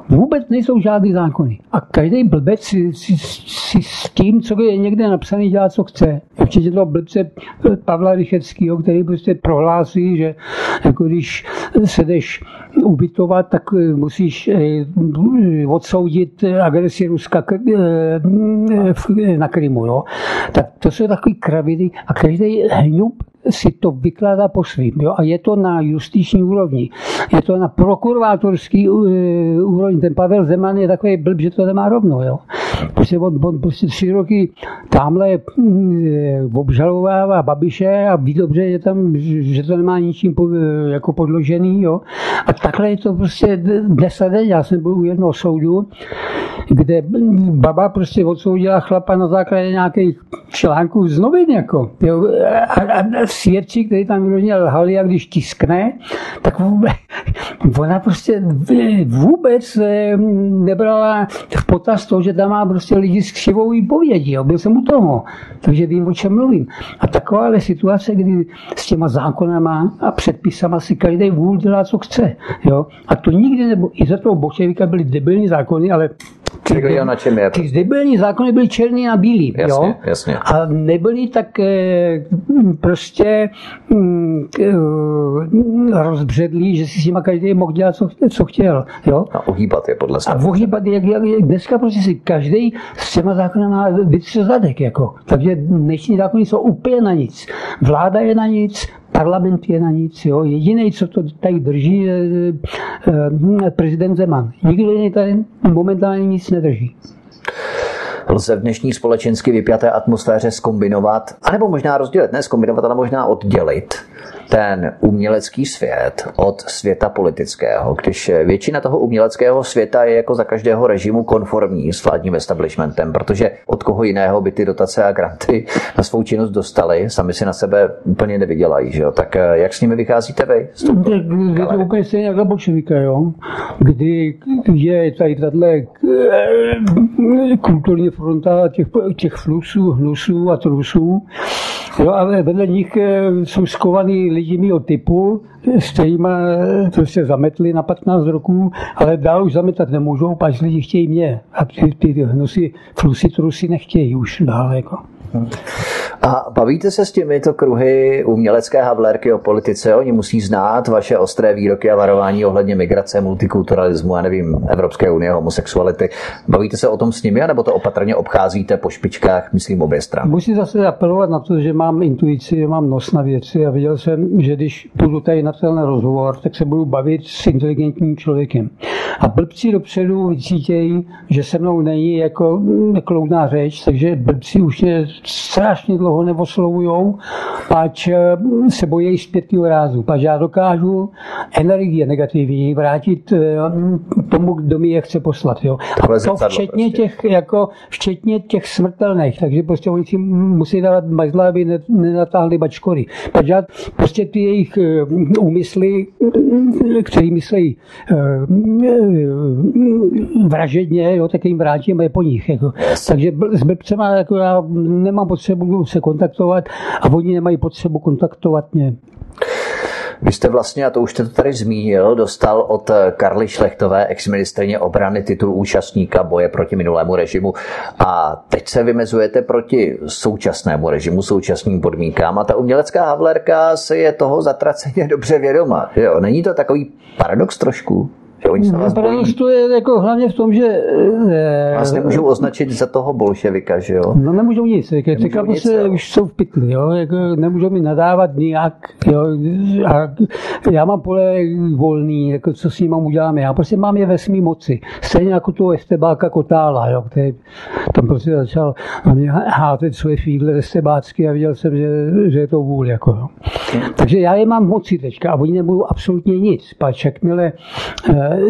Vůbec nejsou žádný zákony. A každý blbec si s tím, co je někde napsaný, dělá, co chce. Včetně toho blbce Pavla Rychetského, který prostě prohlásí, že jako když se jdeš ubytovat, tak musíš odsoudit agresi Ruska na Krymu. No? Tak to jsou takový kraviny a každý hňup si to vykládá po svým. Jo? A je to na justiční úrovni. Je to na prokurátorský úrovni. Ten Pavel Zeman je takový blb, že to nemá rovno. Jo? Prostě on prostě 3 roky tamhle obžalovává Babiše a ví dobře, že to nemá ničím jako podložený. Jo? A takhle je to prostě dnes a den. Já jsem byl u jednoho soudu, kde baba prostě odsoudila chlapa na základě nějakých článků z novin. Jako, jo? A svědci, který tam vyloženě lhali, a když tiskne, tak ona prostě vůbec nebrala v potaz to, že tam má prostě lidi s křivou výpovědí, jo? Byl jsem u toho, takže vím, o čem mluvím. A takováhle situace, kdy s těma zákonama a předpisama si každý vůl dělá, co chce, jo? A to nikdy nebylo, i za toho Bolševika byly debilní zákony, ale ty debilní zákony byly černý na bílý, jasně, jo? Jasně. A nebyly tak prostě rozbředlí, že si s nima každý mohl dělat, co chtěl. Jo? A ohýbat je podle sebe. A ohýbat je dneska prostě si každý s těma zákony má vytře zadek. Jako. Takže dnešní zákony jsou úplně na nic. Vláda je na nic, parlament je na nic. Jo? Jedinej, co to tady drží, je prezident Zeman. Nikdo jiný tady momentálně nic nedrží. Lze v dnešní společensky vypjaté atmosféře zkombinovat, anebo možná rozdělit, ne zkombinovat, ale možná oddělit ten umělecký svět od světa politického, když většina toho uměleckého světa je jako za každého režimu konformní s vládním establishmentem, protože od koho jiného by ty dotace a granty na svou činnost dostali, sami si na sebe úplně nevydělají, že jo? Tak jak s nimi vycházíte vy? Je to úplně stejně jako bolševika, jo? Kdy je tady tato kulturní fronta těch flusů, hnusů a trusů, jo, ale vedle nich jsou skovaný lidi mýho typu, s kterými prostě zametli na 15 roků, ale dál už zametat nemůžou, pač lidi chtějí mě. A ty hnusy, flusy, trusy nechtějí už dál. Jako. A bavíte se s těmito kruhy umělecké havlérky o politice? Oni musí znát vaše ostré výroky a varování ohledně migrace, multikulturalismu, já nevím, Evropské unie, homosexuality. Bavíte se o tom s nimi, anebo to opatrně obcházíte po špičkách, myslím, obě strany? Musím zase apelovat na to, že mám intuici, že mám nos na věci a viděl jsem, že když půjdu tady na přátel na rozhovor, tak se budu bavit s inteligentním člověkem. A blbci dopředu vycítějí, že se mnou není jako kloudná řeč, takže blbci už mě strašně dlouho neoslovujou, páč se bojí zpětného rázu. Páč já dokážu energie negativní vrátit tomu, kdo mi je chce poslat. Jo. A to včetně těch, jako, včetně těch smrtelných, takže prostě oni si musí dávat mazla, aby nenatáhli bačkory. Páč já prostě ty jejich úmysly, který myslejí vražedně, jo, tak jim vrátím je po nich. Jako. Takže s blbcema jako já nemám potřebu se kontaktovat a oni nemají potřebu kontaktovat mě. Vy jste vlastně, a to už jste to tady zmínil, dostal od Karly Šlechtové, exministryně obrany, titul účastníka boje proti minulému režimu. A teď se vymezujete proti současnému režimu, současným podmínkám. A ta umělecká havlerka si je toho zatraceně dobře vědoma. Jo? Není to takový paradox trošku? Paradox to je jako hlavně v tom, že... Vás nemůžou označit za toho bolševika, že jo? No nemůžou nic, jako se už jsou v pytli, jo, jako nemůžou mi nadávat nijak, jo, a já mám pole volný, jako co s ním uděláme, já prostě mám je ve svý moci, stejně jako toho estebáka Kotála, jo, který tam prostě začal na mě hátet svoje fídle estebácky a viděl jsem, že je to vůl, jako, jo. Takže já je mám v moci teďka a oni nebudou absolutně nic, pač jakmile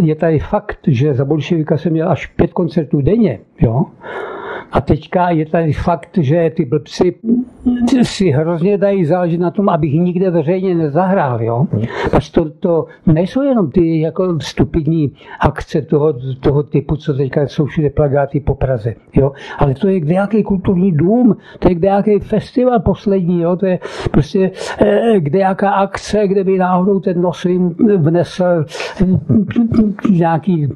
je tady fakt, že za bolševika jsem měl až 5 koncertů denně, jo? A teďka je tady fakt, že ty blbci si hrozně dají záležet na tom, abych nikde veřejně nezahrál, jo? Až to nejsou jenom ty jako stupidní akce toho typu, co teďka jsou všude plakáty po Praze, jo? Ale to je kdejaký kulturní dům, to je kdejaký festival poslední, jo? To je prostě kdejaká akce, kde by náhodou ten nos jim vnesl nějaký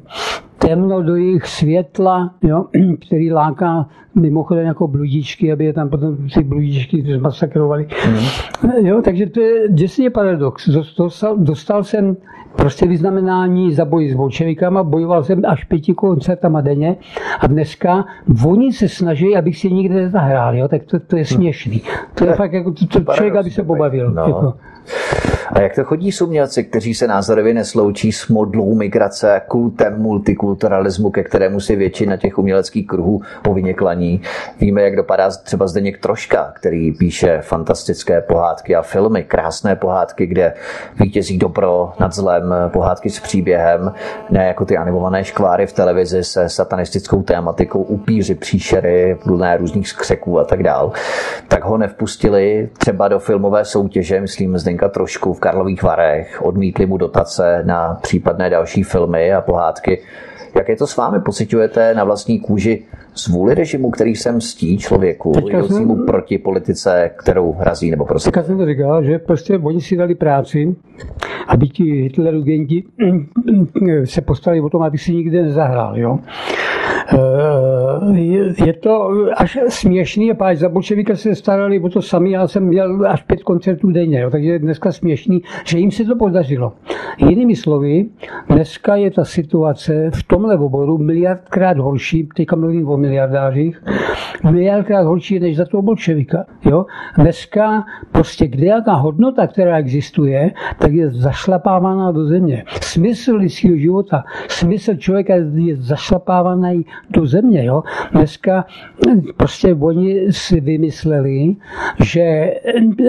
temno do jejich světla, jo, který láká mimochodem jako bludičky, aby je tam potom ty bludičky zmasakrovali. Jo, takže to je děsně paradox. Dostal jsem prostě vyznamenání za boj s bolševikama, bojoval jsem až 5 koncertama denně a dneska oni se snaží, abych si nikde nezahrál, jo, tak to je směšný. To je fakt jako to člověk, aby se pobavil. No. Jako. A jak to chodí s umělci, kteří se názorově nesloučí s modlou migrace a kultem multikulturalismu, ke kterému si většina těch uměleckých kruhů povinně klaní? Víme, jak dopadá třeba Zdeněk Troška, který píše fantastické pohádky a filmy, krásné pohádky, kde vítězí dobro nad zlem, pohádky s příběhem, ne jako ty animované škváry v televizi se satanistickou tématikou, upíři, příšery, plné různých skřeků a tak dál. Tak ho nevpustili třeba do filmové soutěže, myslím Zdenka Trošku v Karlových Varech, odmítli mu dotace na případné další filmy a pohádky. Jak je to s vámi? Pociťujete na vlastní kůži zvůli režimu, který se mstí člověku, jdoucímu proti politice, kterou razí nebo prostě? Teďka jsem to říkal, že prostě oni si dali práci, aby ti hitlerugenti se postarali o tom, aby si nikde nezahrál, jo? Je to až směšný, páč za bolševika se starali o to sami, já jsem měl až 5 koncertů denně, jo, takže je dneska směšný, že jim se to podařilo. Jinými slovy, dneska je ta situace v tomhle oboru miliardkrát horší, teďka mluvím o miliardářích, miliardkrát horší než za toho bolševika. Jo? Dneska prostě kdejaká hodnota, která existuje, tak je zašlapávaná do země. Smysl lidského života, smysl člověka je zašlapávaný do země. Jo? Dneska prostě oni si vymysleli, že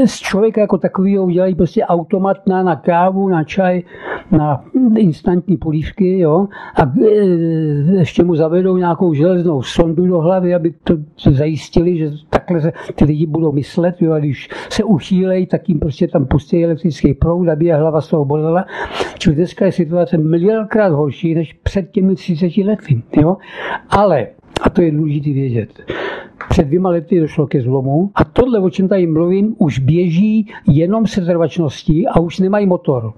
z člověka jako takového udělají prostě automat na kávu, na čaj, na instantní polívky, jo? A ještě mu zavedou nějakou železnou sondu do hlavy, aby to zajistili, že takhle se ty lidi budou myslet, jo? A když se uchýlejí, tak jim prostě tam pustí elektrický proud, aby je hlava z toho bolela. Čili dneska je situace milionkrát horší než před těmi 30 lety. Jo? Ale, a to je důležité vědět, před 2 lety došlo ke zlomu a tohle, o čem tady mluvím, už běží jenom se setrvačností a už nemají motor.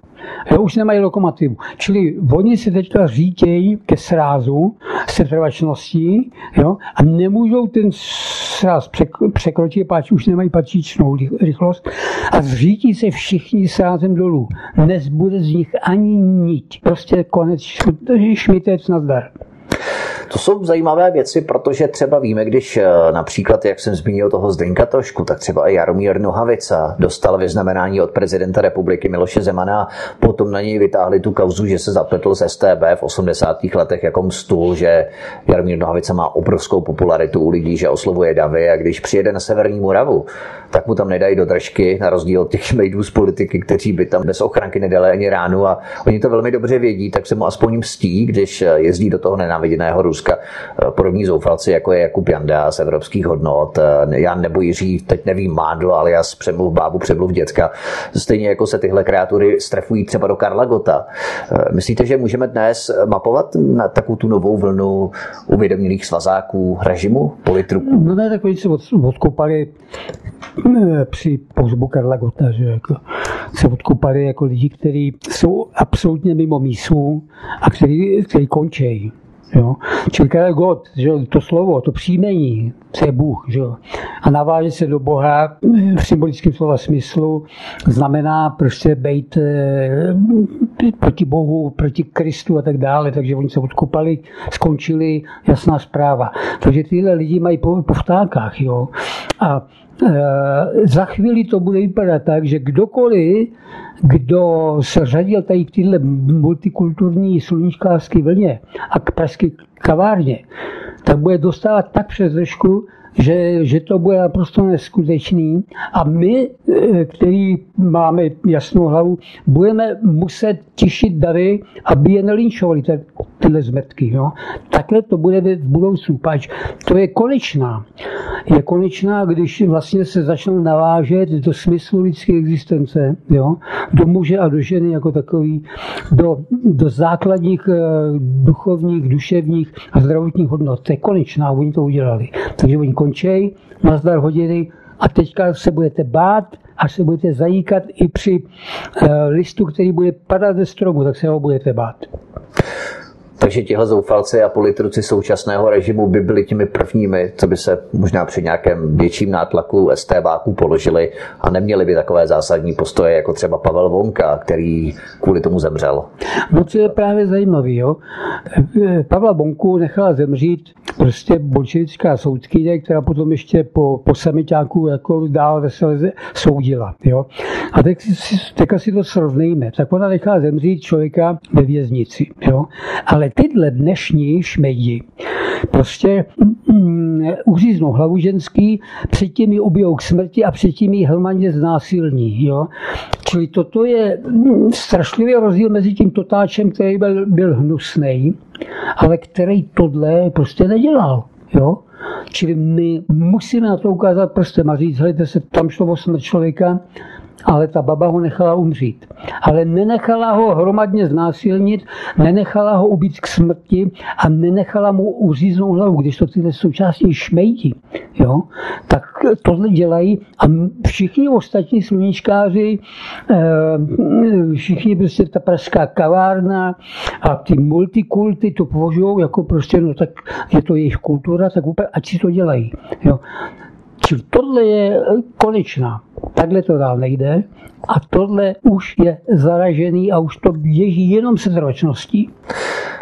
Jo, už nemají lokomotivu. Čili oni se teďka řítějí ke srázu setrvačností, jo, a nemůžou ten sráz překročit, páč už nemají patřičnou rychlost a zřítí se všichni srázem dolů. Nezbude z nich ani niť. Prostě konec šmitec nazdar. To jsou zajímavé věci, protože třeba víme, když například, jak jsem zmínil toho Zdeňka Trošku, tak třeba i Jaromír Nohavica dostal vyznamenání od prezidenta republiky Miloše Zemana, potom na něj vytáhli tu kauzu, že se zapletl s StB v 80. letech jako mstul, že Jaromír Nohavica má obrovskou popularitu u lidí, že oslovuje davy, a když přijede na severní Moravu, tak mu tam nedají do držky, na rozdíl od těch mejdů z politiky, kteří by tam bez ochranky nedali ani ránu, a oni to velmi dobře vědí, tak se mu aspoň mstí, když jezdí do toho nenáviděného Ruska. Podobní zoufalci, jako je Jakub Janda z Evropských hodnot, Jan nebo Jiří, teď nevím, Mádlo, ale já Přemluv bábu, Přemluv děcka. Stejně jako se tyhle kreatury strefují třeba do Karla Gotta. Myslíte, že můžeme dnes mapovat na takovou tu novou vlnu uvědomělých svazáků režimu, politruků? No ne, tak oni se odkopali při pohřbu Karla Gotta, že jako se odkopali jako lidi, kteří jsou absolutně mimo mísu a kteří končí. Jo. Čili Karel Gott, že to slovo, to příjmení, to je Bůh, že? A naváže se do Boha v symbolickém slova smyslu, znamená prostě být proti Bohu, proti Kristu a tak dále, takže oni se odkopali, skončili, jasná zpráva. Takže tyhle lidi mají po vtákách, jo. A za chvíli to bude vypadat tak, že kdokoliv, kdo se řadil tady k téhle multikulturní sluníčkářské vlně a k pražské kavárně, tak bude dostávat tak přes držku, že to bude naprosto neskutečný, a my, který máme jasnou hlavu, budeme muset tišit davy, aby je nelinčovali tyhle zmetky. Jo? Takhle to bude v budoucnu. Páč, to je konečná. Je konečná, když vlastně se začnou navážet do smyslu lidské existence, jo? Do muže a do ženy jako takový, do základních duchovních, duševních a zdravotních hodnot. To je konečná, oni to udělali. Takže oni končej, nazdar hodiny, a teďka se budete bát, až se budete zajíkat i při listu, který bude padat ze stromu, tak se ho budete bát. Takže tihle zoufalci a politruci současného režimu by byli těmi prvními, co by se možná při nějakém větším nátlaku StBáků položili a neměli by takové zásadní postoje, jako třeba Pavel Vonka, který kvůli tomu zemřel. No, co je právě zajímavé, jo? Pavla Vonku nechala zemřít prostě bolševická soudkyně, která potom ještě po samiťáku jako dál vesele soudila. Jo? A teďka si to srovnejme. Tak ona nechala zemřít člověka ve věznici. Jo? Ale tyhle dnešní šmejdi prostě uříznou hlavu ženský, předtím ji ubijou k smrti a předtím ji hromádně znásilní. Jo? Čili toto je strašlivý rozdíl mezi tím totáčem, který byl hnusnej, ale který tohle prostě nedělal. Jo? Čili my musíme na to ukázat prstem a říct, hledajte se, tam šlo o smrt člověka, ale ta baba ho nechala umřít. Ale nenechala ho hromadně znásilnit, nenechala ho ubít k smrti a nenechala mu uříznout hlavu, když to tyhle současní šmejdi, jo, tak tohle dělají, a všichni ostatní sluníčkáři, všichni prostě ta pražská kavárna a ty multikulty to považují jako prostě, no tak je to jejich kultura, tak úplně ať si to dělají, jo. Čili tohle je konečná. Takhle to dál nejde a tohle už je zaražený a už to běží jenom se setrvačností.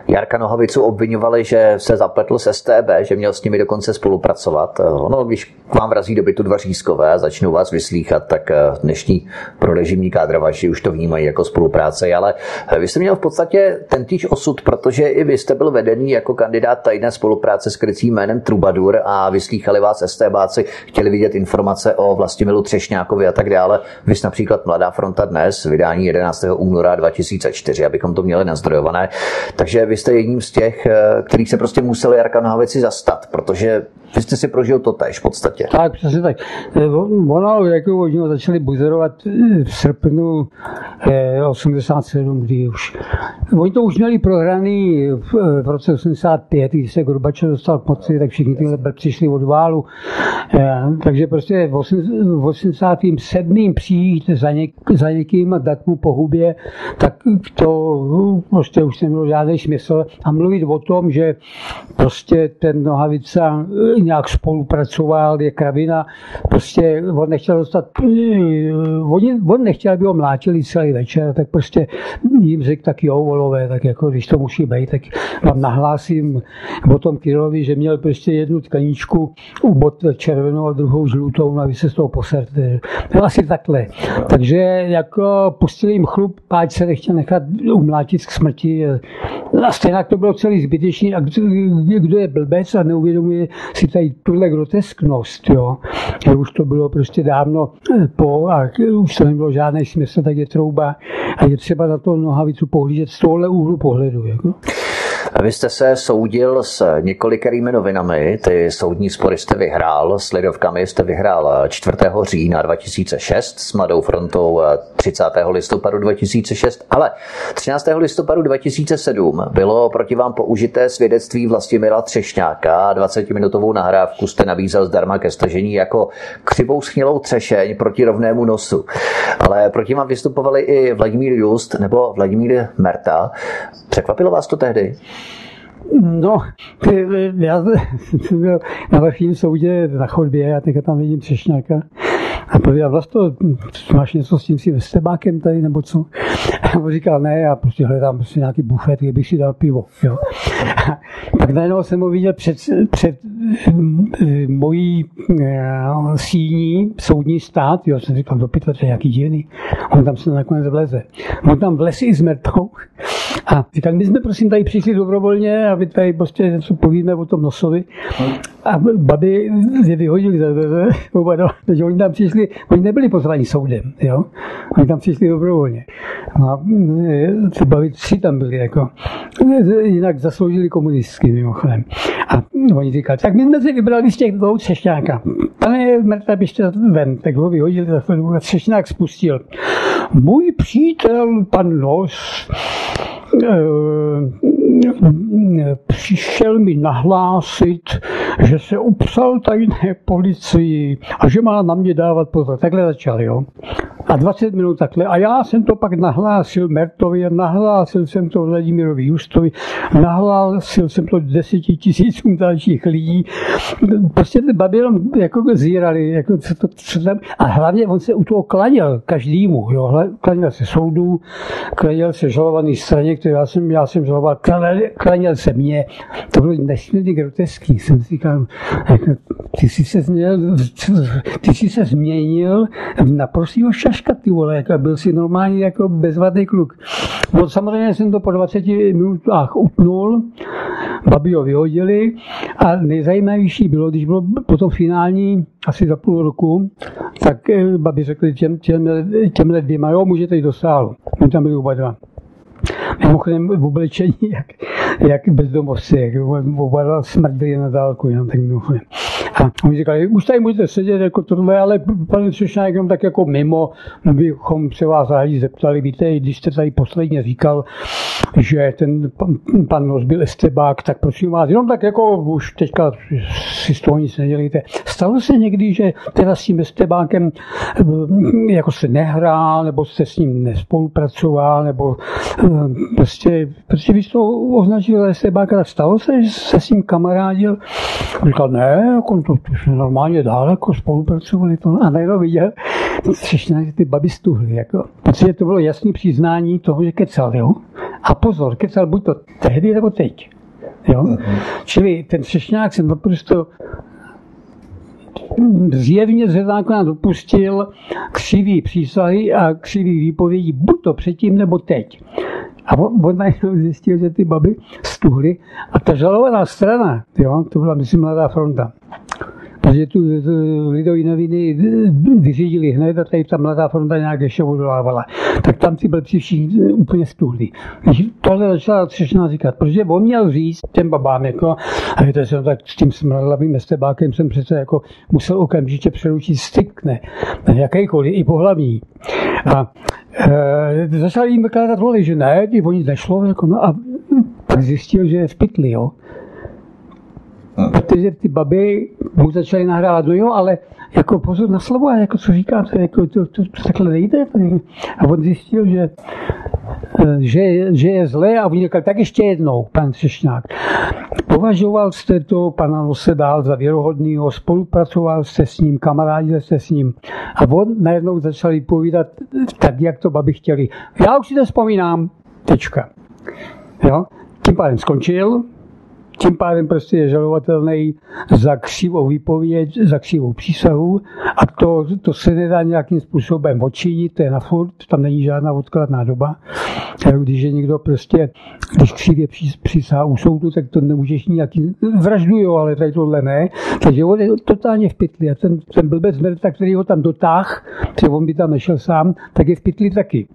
Jarka Nohavicu obviňovali, že se zapletl s StB, že měl s nimi dokonce spolupracovat. No, když vám vrazí do bytu dva řízkové a začnou vás vyslýchat, tak dnešní prorežimní kádrovači už to vnímají jako spolupráce. Ale vy jste měl v podstatě tentýž osud, protože i vy jste byl vedený jako kandidát tajné spolupráce s krycím jménem Trubadur a vyslýchali vás StBáci, chtěli vidět informace o Vlastimilu Třešňákovi a tak dále. Vy jste například Mladá fronta dnes, vydání 11. února 2004, abychom to měli nazdrojované. Takže vy jste jedním z těch, kterých se prostě museli Jarka Nohavici zastat, protože vy jste si prožil to též v podstatě. Tak, přesně tak. Ono, jako oni začali buzerovat v srpnu 87, kdy už. Oni to už měli prohraný v roce 85, když se Gorbačov dostal k moci, tak všichni tyhle přišli od válu. Takže prostě v 87. přijít za někým a dát mu po hubě, tak to prostě už nemělo žádný smysl. A mluvit o tom, že prostě ten Nohavica nějak spolupracoval, je kravina, prostě on nechtěl dostat, on nechtěl, aby ho mlátili celý večer, tak prostě jim řekl, tak jo, volové, tak jako když to musí být, tak vám nahlásím o tom Kyrilovi, že měl prostě jednu tkaníčku u bot červenou a druhou žlutou, a vy se z toho poserte. Asi takhle. Takže jako pustili jim chlup, páč se nechtěl nechat umlátit k smrti. A stejně to bylo celý zbytečný. A kdo je blbec a neuvědomuje si tady tuhle grotesknost, jo? Že už to bylo prostě dávno po a už to nebylo žádný smysl, tak je trouba a je třeba na to nohavicu pohlížet z tohohle úhlu pohledu. Jako? Vy jste se soudil s několikerými novinami, ty soudní spory jste vyhrál, s Lidovkami jste vyhrál 4. října 2006, s Mladou frontou 30. listopadu 2006, ale 13. listopadu 2007 bylo proti vám použité svědectví Vlastimila Třešňáka, 20-minutovou nahrávku jste nabízel zdarma ke stažení jako křivou schnilou třešeň proti rovnému nosu. Ale proti vám vystupovali i Vladimír Just nebo Vladimír Merta. Překvapilo vás to tehdy? No, já jsem byl na vrchním soudě na chodbě a teďka tam vidím Třešňáka. A pověděl, vlastně, máš něco s tím si vestebákem tady nebo co? A on říkal, ne, já prostě hledám prostě nějaký bufet, kde bych si dal pivo. Jo. Tak najednou jsem ho viděl před mojí síní, soudní stát, jo, jsem říkal, do pytle, to je nějaký divný. On tam se nakonec vleze. On tam vlesí i s Mertou. A říkal, my jsme prosím tady přišli dobrovolně a my tady prostě něco povíme o tom nosovi. A babi je vyhodili za dveře, oba dva, takže oni tam přišli, oni nebyli pozvaní soudem, jo, oni tam přišli dobrovolně. A ty babi tři tam byli, jako, jinak zasloužili komunistky mimochodem. A oni říkali, tak my jsme si vybrali z těch dvou Třešňáka. Pane Merta, běžte ven, tak ho vyhodili za chvíli a Třešňák spustil. Můj přítel, pan Nos, přišel mi nahlásit, že se upsal tajné policii a že má na mě dávat pozor. Takhle začal, jo. A 20 minut takhle. A já jsem to pak nahlásil Mertovi, nahlásil jsem to Vladimirovi Justovi, nahlásil jsem to 10 000 dalších lidí. Prostě ty babi jenom jako zírali, jako co tam. A hlavně on se u toho klaněl každému, jo. Klaněl se soudu, klaněl se žalovaný straně, kterou já jsem žaloval, klaněl se mě. To bylo nesmírně groteský. Jsem říkal, jako, ty jsi se změnil na prostýho šaška, ty vole, jako, byl si normální jako bezvadný kluk. No, samozřejmě jsem to po 20 minutách utnul, babi ho vyhodili a nejzajímavější bylo, když bylo potom finální asi za půl roku, tak babi řekli těmhle dvěma, jo, můžete jít do sálu. My tam byli oba dva. Mimochodem v oblečení, jak bezdomovci, jak oba smrdili na dálku, jenom tak mimochodem. A oni říkali, už tady můžete sedět, jako tohle, ale pane Třešňák, jenom tak jako mimo, bychom se vás rádi zeptali, víte, když jste tady posledně říkal, že ten pan Nos byl estebák, tak prosím vás, jenom tak jako už teďka si z toho nic nedělíte. Stalo se někdy, že teda s tím estebákem jako se nehrál, nebo jste s ním nespolupracoval, nebo prostě vy jste toho označil estebáka, tak stalo se, že se s ním kamarádil? Říkal, ne, jako to jsme normálně dál jako spolupracovali to. A najednou viděl, že ty babi stuhly, jako. Protože to bylo jasné přiznání toho, že kecal, jo. A pozor, kecal buď to tehdy, nebo teď. Jo? Mm-hmm. Čili ten Třešňák jsem naprosto zjevně ze zákona dopustil křivý přísahy a křivý výpovědi, buď to předtím, nebo teď. A on najednou zjistil, že ty babi stuhly. A ta žalovaná strana, jo? To byla, myslím, Mladá fronta. Protože tu Lidové noviny vyřídili hned a tady ta Mladá fronta nějak ještě odolávala. Tak tam ty blbci všichni úplně stuhli. Tohle začala Třešňák říkat, protože on měl říct těm babám, jako, a víte, jsem tak s tím smradlavým estebákem jsem přece jako musel okamžitě přeručit styk, ne, jakýkoliv, i pohlavní. A začal jim vykládat roli, že ne, o nic nešlo, jako, no, a tak zjistil, že je v pytli, jo. Protože ty babi mu začaly nahrávat, no jo, ale jako pozor na slovo, a jako co říkáte, jako to takhle nejde. A on zjistil, že že je zlé, a on říkal, tak ještě jednou, pan Třešňák. Považoval jste to, pana Nose, dál za věrohodného, spolupracoval jste s ním, kamarádil jste s ním. A on najednou začali povídat tak, jak to babi chtěli. Já už si to vzpomínám, tečka. Jo? Tím pádem skončil, tím pádem prostě je žalovatelný za křivou výpověď, za křivou přísahu, a to se nedá nějakým způsobem odčinit, to je na furt, tam není žádná odkladná doba. Když je někdo prostě, když křivě přísahá u soudu, tak to nemůžeš nějaký, vraždují, ale tady tohle ne. Takže on je totálně v pytli, a ten blbec Merta, který ho tam dotáh, protože on by tam nešel sám, tak je v pytli taky.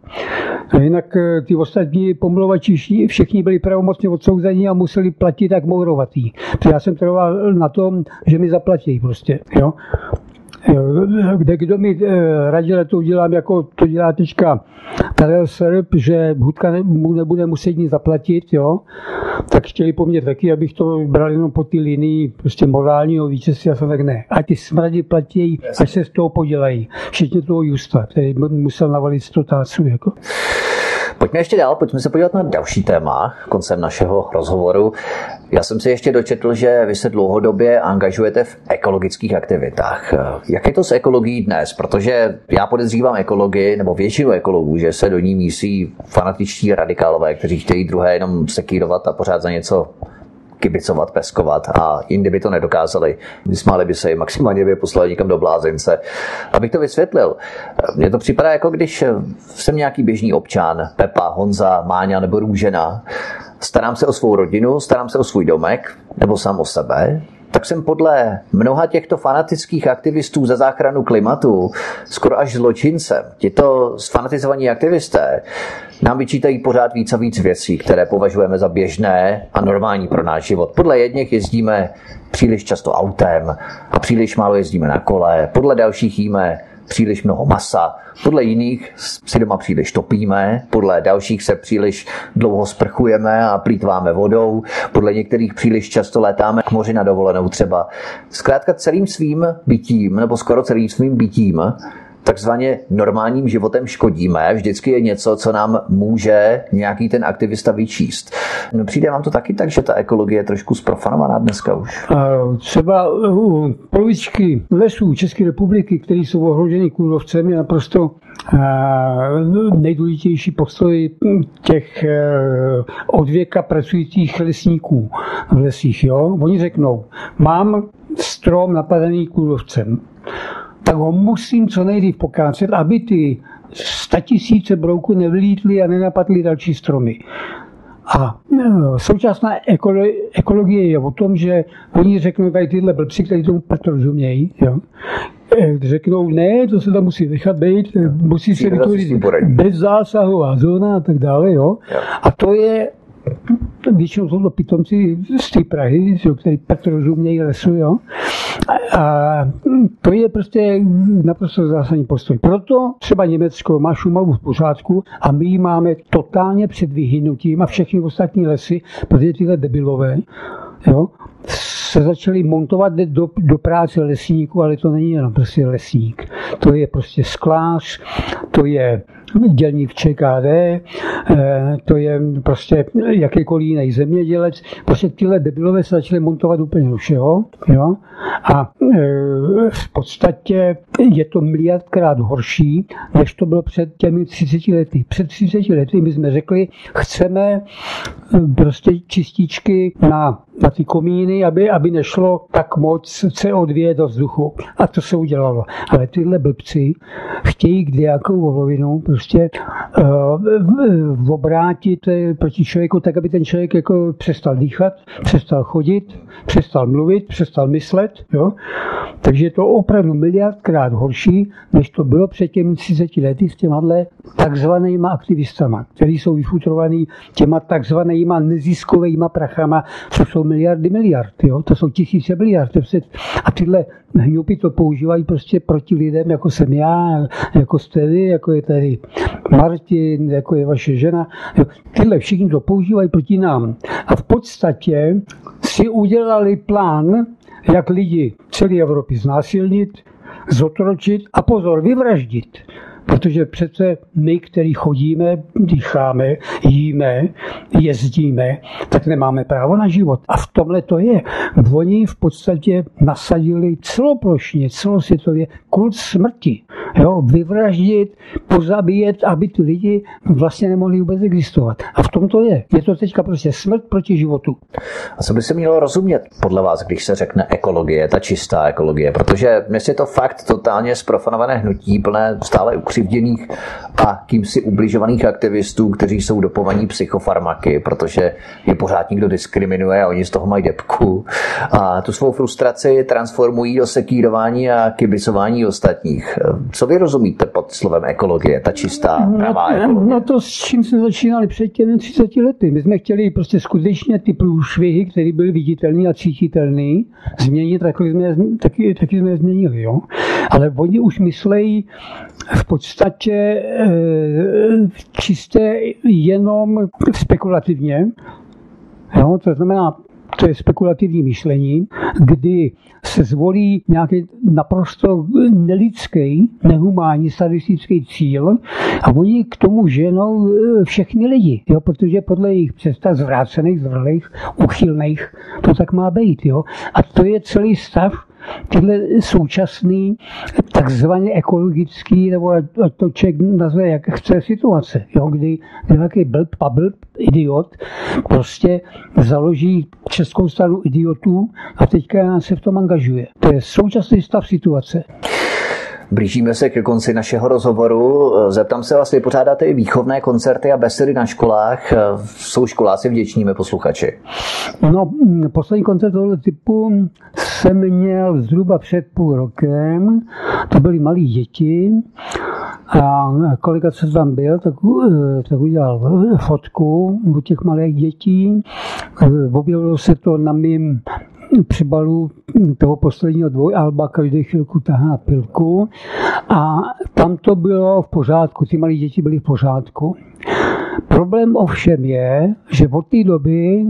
A jinak ty ostatní pomluvači všichni byli pravomocně odsouzeni a museli platit jak mourovatý. Protože já jsem trval na tom, že mi zaplatí prostě, jo. Kde kdo mi radil, to udělám, jako to dělá teďka Karel Srb, že Hudka mu nebude muset nic zaplatit, jo? Tak chtěli po mně taky, abych to bral jenom po ty linii prostě morálního vítězství, a jsem tak ne. A ty smradi platí, až se z toho podělají. Všichni toho Justa, který musel navalit 100 táců, jako. Pojďme ještě dál, pojďme se podívat na další téma koncem našeho rozhovoru. Já jsem si ještě dočetl, že vy se dlouhodobě angažujete v ekologických aktivitách. Jak je to s ekologií dnes? Protože já podezřívám ekologii, nebo většinu ekologů, že se do ní mísí fanatičtí radikálové, kteří chtějí druhé jenom sekírovat a pořád za něco kibicovat, peskovat, a jindy by to nedokázali. Vysmáli by se i maximálně by poslali někam do blázince. Abych to vysvětlil, mně to připadá, jako když jsem nějaký běžný občan, Pepa, Honza, Máňa nebo Růžena, starám se o svou rodinu, starám se o svůj domek nebo sám o sebe, tak jsem podle mnoha těchto fanatických aktivistů za záchranu klimatu skoro až zločincem. Tito fanatizovaní aktivisté nám vyčítají pořád víc a víc věcí, které považujeme za běžné a normální pro náš život. Podle jedněch jezdíme příliš často autem a příliš málo jezdíme na kole, podle dalších jíme příliš mnoho masa, podle jiných si doma příliš topíme, podle dalších se příliš dlouho sprchujeme a plýtváme vodou, podle některých příliš často létáme k moři na dovolenou třeba. Zkrátka celým svým bytím, nebo skoro celým svým bytím, takzvaně normálním životem škodíme. Vždycky je něco, co nám může nějaký ten aktivista vyčíst. Přijde vám to taky tak, že ta ekologie je trošku zprofanovaná dneska už? Třeba polovičky lesů České republiky, které jsou ohroženy kůrovcem, je naprosto nejdůležitější postoj těch od věka pracujících lesníků v lesích. Jo? Oni řeknou, mám strom napadený kůrovcem, tak ho musím co nejdřív pokácet, aby ty statisíce brouků nevlítly a nenapadly další stromy. A současná ekologie je o tom, že oni řeknou tady tyhle blbci, kteří tomu rozumějí, jo? Řeknou, ne, to se tam musí nechat být, musí se vytvořit bezzásahová zóna a tak dále. Jo? A to je většinou jsou to pitomci z té Prahy, který pak rozumějí lesu, jo. A to je prostě naprosto zásadní postoj. Proto třeba Německo má Šumavu v pořádku a my ji máme totálně před vyhynutím a všechny ostatní lesy, protože tyhle debilové, jo, se začali montovat do práce lesníků, ale to není jenom prostě lesník. To je prostě sklář, to je dělník ČKD, to je prostě jakýkoliv jiný zemědělec. Prostě tyhle debilové se začaly montovat úplně do všeho. Jo? A v podstatě je to miliardkrát horší, než to bylo před těmi 30 lety. Před 30 lety my jsme řekli, chceme prostě čističky na ty komíny, aby nešlo tak moc CO2 do vzduchu. A to se udělalo. Ale tyhle blbci chtějí kdejakou volovinu prostě obrátit proti člověku tak, aby ten člověk jako přestal dýchat, přestal chodit, přestal mluvit, přestal myslet. Jo? Takže je to opravdu miliardkrát horší, než to bylo před těmi 30 lety s těma takzvanýma aktivistama, který jsou vyfutrovaný těma takzvanýma neziskovejma prachama, co jsou miliardy, jo? To jsou tisíce miliard. A tyhle hňupy to používají prostě proti lidem, jako jsem já, jako jste vy, jako je tady Martin, jako je vaše žena. Jo? Tyhle všichni to používají proti nám. A v podstatě si udělali plán, jak lidi celé Evropy znásilnit, zotročit a pozor, vyvraždit. Protože přece my, který chodíme, dýcháme, jíme, jezdíme, tak nemáme právo na život. A v tomhle to je. Oni v podstatě nasadili celoplošně, celosvětově kult smrti. Jo? Vyvraždit, pozabíjet, aby ty lidi vlastně nemohli vůbec existovat. A v tom to je. Je to teďka prostě smrt proti životu. A co by se mělo rozumět podle vás, když se řekne ekologie, ta čistá ekologie? Protože dnes je to fakt totálně zprofanované hnutí, plné stále ukřivděných a kýmsi ubližovaných aktivistů, kteří jsou dopovaní psychofarmaky, protože je pořád někdo diskriminuje a oni z toho mají depku. A tu svou frustraci transformují do sekírování a kibicování ostatních. Co vy rozumíte pod slovem ekologie, ta čistá, pravá ekologie? No to, s čím jsme začínali před těmi 30 lety. My jsme chtěli prostě skutečně ty průšvihy, které byly viditelné a cítitelné, změnit, taky jsme je změnili. Jo? Ale oni už myslejí v podstatě čisté jenom spekulativně. Jo? To znamená, to je spekulativní myšlení, kdy se zvolí nějaký naprosto nelidský, nehumánní, sadistický cíl a oni k tomu ženou všechny lidi, jo, protože podle jejich představ zvrácených, zvrhlých, uchylných, to tak má být. Jo. A to je celý stav, tyhle současný, takzvaně ekologický, nebo to člověk nazve, jak chce, situace, jo, kdy nějaký blb, idiot, prostě založí Českou stranu idiotů a teďka se v tom angažuje. To je současný stav situace. Blížíme se ke konci našeho rozhovoru. Zeptám se vás, vy pořádáte i výchovné koncerty a besedy na školách. Jsou školáci vděčními posluchači? No, poslední koncert tohoto typu jsem měl zhruba před půl rokem. To byly malí děti. A kolega, co tam byl, tak udělal fotku u těch malých dětí. Objevilo se to na mým přebalu toho posledního dvojalba, každý chvilku tahá pilku, a tam to bylo v pořádku, ty malí děti byly v pořádku. Problém ovšem je, že od té doby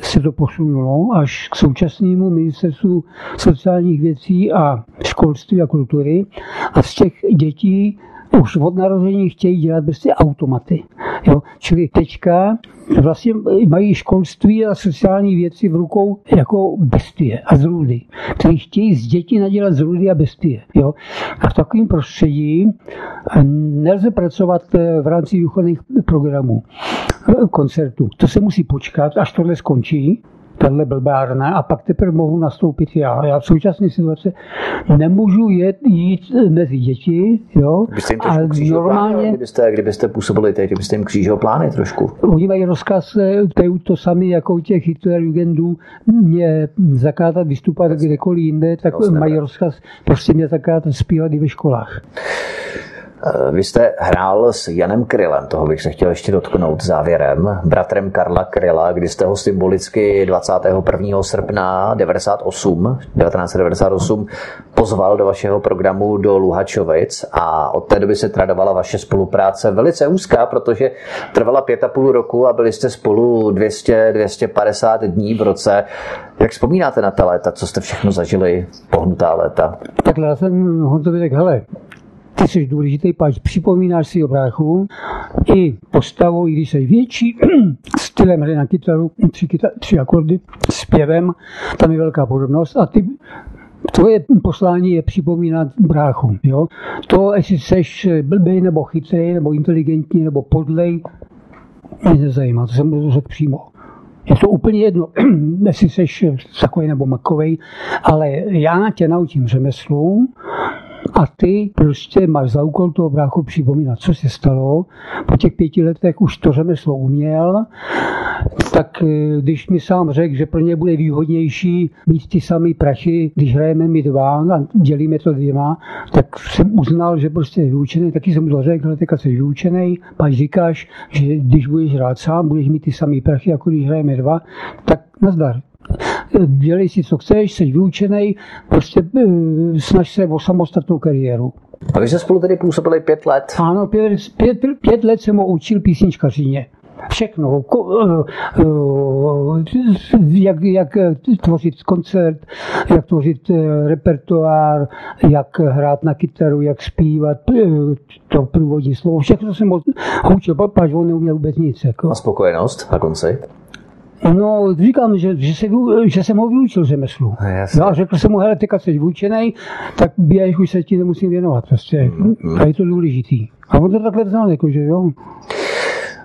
se to posunulo až k současnému ministerstvu sociálních věcí a školství a kultury a z těch dětí už od narození chtějí dělat prostě automaty. Jo? Čili teďka vlastně mají školství a sociální věci v rukou jako bestie a zrůdy, které chtějí z dětí nadělat zrůdy a bestie. Jo? A v takovém prostředí nelze pracovat v rámci výchovných programů, koncertů. To se musí počkat, až tohle skončí, tahle blbárna, a pak teprve mohu nastoupit já. Já v současné situaci nemůžu jít mezi děti, jo, ale normálně... Kdybyste působili teď, kdybyste jim křížil plány trošku. Oni mají rozkaz, to samé jako u těch Hitlerjugendů, mě zakázat vystupovat kdekoliv jinde, tak mají rozkaz prostě mě zakázat zpívat i ve školách. Vy jste hrál s Janem Krylem, toho bych se chtěl ještě dotknout závěrem, bratrem Karla Kryla, kdy jste ho symbolicky 21. srpna 1998 pozval do vašeho programu do Luhačovic a od té doby se tradovala vaše spolupráce velice úzká, protože trvala 5,5 roku a byli jste spolu 200-250 dní v roce. Jak vzpomínáte na ta léta, co jste všechno zažili, pohnutá léta? Takhle já jsem Honzovi řekl, hele, ty jsi důležitý, páč, připomínáš si bráchu i postavou, i když jsi větší, stylem hry na kytaru, tři akordy, zpěvem, tam je velká podobnost a ty, tvoje poslání je připomínat bráchu. Jo? To, jestli seš blbej, nebo chytrej, nebo inteligentní, nebo podlej, mě nezajímá, to jsem to řekl přímo. Je to úplně jedno, jestli seš takovej nebo makovej, ale já tě naučím řemeslu, a ty prostě máš za úkol toho bráchu připomínat, co se stalo. Po těch 5 letech už to řemeslo uměl, tak když mi sám řekl, že pro ně bude výhodnější mít ty samé prachy, když hrajeme my dva a dělíme to 2, tak jsem uznal, že prostě je vyučený. Taky jsem mu řekl, teďka jsi vyučený, pak říkáš, že když budeš hrát sám, budeš mít ty samé prachy, jako když hrajeme 2, tak nazdar. Dělej si, co chceš, jsi vyučený, prostě snaž se o samostatnou kariéru. A vy jste spolu tedy působili 5 let? Ano, 5 let jsem ho učil písničkařině. Všechno. Jak tvořit koncert, jak tvořit repertoár, jak hrát na kytaru, jak zpívat, to průvodní slovo. Všechno jsem učil, protože on neuměl vůbec nic. Jako. A spokojenost na konci? No, říkám, že jsem ho vyučil řemeslu. No a řekl jsem mu, hele, teďka jsi vyučenej, tak běž, už se ti nemusím věnovat. Prostě. A je to důležitý. A on to takhle znal, jakože jo.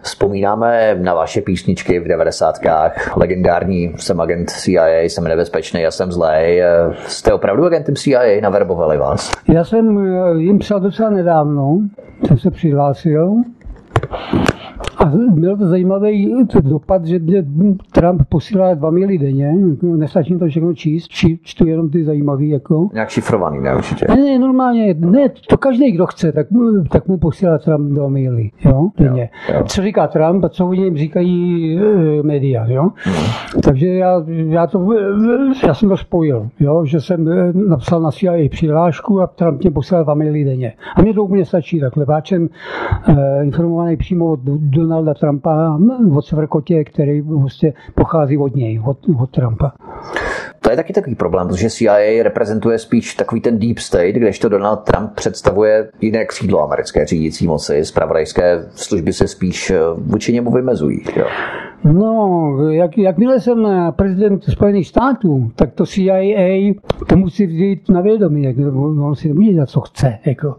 Vzpomínáme na vaše písničky v 90kách, legendární Jsem agent CIA, jsem nebezpečný, já jsem zlej. Jste opravdu agentem CIA, naverbovali vás? Já jsem jim psal docela nedávno, jsem se přihlásil. A byl to zajímavý dopad, že Trump posílá 2 maily denně, nestačím to všechno číst, čtu jenom ty zajímavý, jako. Nějak šifrovaný, ne určitě? Ne, normálně, ne, to každý, kdo chce, tak mu posílá Trump 2 maily, jo, denně. Jo. Co říká Trump a co o něm říkají média, jo. Takže já jsem to spojil, jo, že jsem napsal na CIA přihlášku a Trump mě posílá 2 maily denně. A mě to úplně stačí, takhle, váčem informovaný přímo od Donalda Trumpa, od Severkotě, který vlastně pochází od něj, od Trumpa. To je taky takový problém, protože CIA reprezentuje spíš takový ten deep state, kdežto Donald Trump představuje jiné křídlo americké řídící moci, zpravodajské služby se spíš vůči němu vymezují. Jo. No, jakmile jsem prezident Spojených států, tak to CIA to musí vzít na vědomí, on si nemůže dělat, co chce. Jako.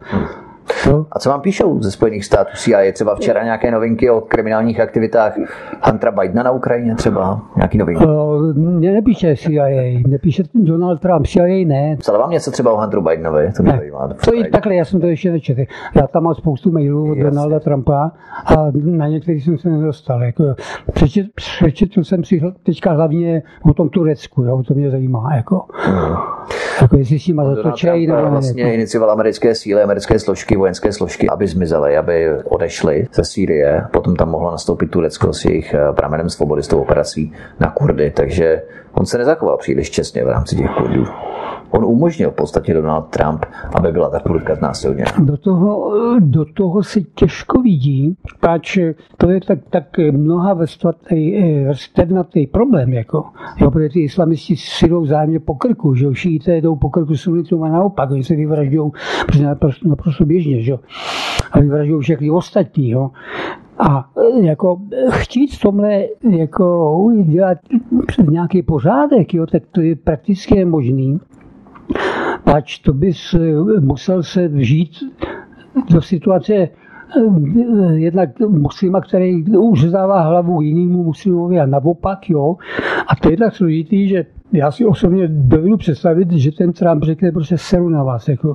No. A co vám píšou ze Spojených států CIA? Třeba včera nějaké novinky o kriminálních aktivitách Huntera Bidena na Ukrajině třeba? Nějaký novinky? Mně nepíše CIA, mně píše Donald Trump, CIA ne. Psal vám něco třeba o Hunteru Bidenovi? To mě zajímá. To je takhle, já jsem to ještě nečetl. Já tam mám spoustu mailů od Donalda Trumpa a na některý jsem se nedostal. Jako, přečetl jsem si teďka hlavně o tom Turecku, jo, to mě zajímá. Jako. Jako jestli s nima zatočejí. Donald Trump vlastně inicioval americké síly, americké složky, vojenské složky, aby zmizely, aby odešly ze Sýrie. Potom tam mohlo nastoupit Turecko s jejich pramenem svobody, s tou operací na Kurdy. Takže on se nezachoval příliš čestně v rámci těch Kurdů. On umožnil v podstatě Donald Trump, aby byla ta Kurdka znásilněna. Do toho se těžko vidí, protože to je tak mnoha vrstevnatý problém. Jako. Jo, protože ty islamisti si jdou vzájemně po krku, že šíité jdou po krku sunitům a naopak, oni se vyvraždujou naprosto běžně, že? A vyvraždujou všechny ostatní. Jo? A jako chtít v tomhle jako dělat nějaký pořádek, jo? Tak to je prakticky nemožný. Pač to bys musel se vžít do situace jednak muslima, který uřezává hlavu jinému muslimovi a naopak, jo. A to je tak složitý, že já si osobně dovedu představit, že ten Trump řekne prostě seru na vás, jako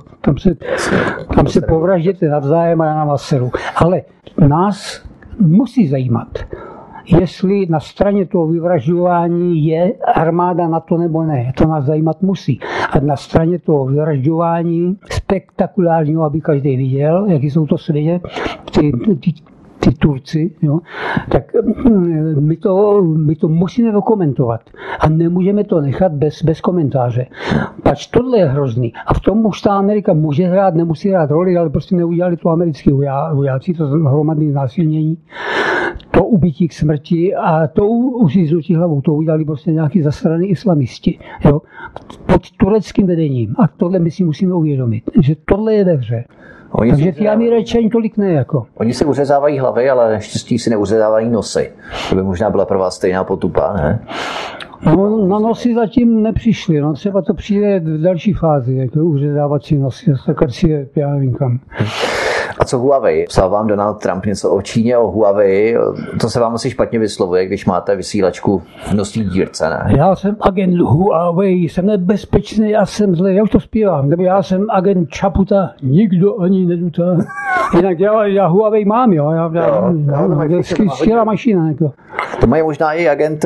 tam se povražděte navzájem a já na vás seru. Ale nás musí zajímat, jestli na straně toho vyvražďování je armáda NATO nebo ne, to nás zajímat musí. A na straně toho vyvražďování spektakulárního, aby každý viděl, jaký jsou to svědě, ty Turci, jo, tak my to musíme dokumentovat a nemůžeme to nechat bez komentáře. Pač tohle je hrozný a v tom už ta Amerika může hrát, nemusí hrát roli, ale prostě neudělali to americký vojáci, to hromadné znásilnění, to ubytí k smrti a to uříznutí hlavou, to udělali prostě nějaký zasraný islamisti, jo, pod tureckým vedením a tohle my si musíme uvědomit, že tohle je ve hře. Takže ty Američané tolik ne, jako. Oni se uřezávají hlavy, ale naštěstí si neuřezávají nosy. To by možná byla pro vás stejná potupa, ne? No, na nosy zatím nepřišli, no třeba to přijde v další fázi, jako uřezávat si nosy, tak si je, já nevím kam. A co Huawei? Psal vám Donald Trump něco o Číně, o Huawei? To se vám asi špatně vyslovuje, když máte vysílačku v nosní dírce, ne? Já jsem agent Huawei, jsem nebezpečný a jsem zlej, já už to zpívám. Nebo já jsem agent Čaputa, nikdo ani nedutá. Jinak já Huawei mám, jo? Skvělá mašina. Jako. To mají možná i agent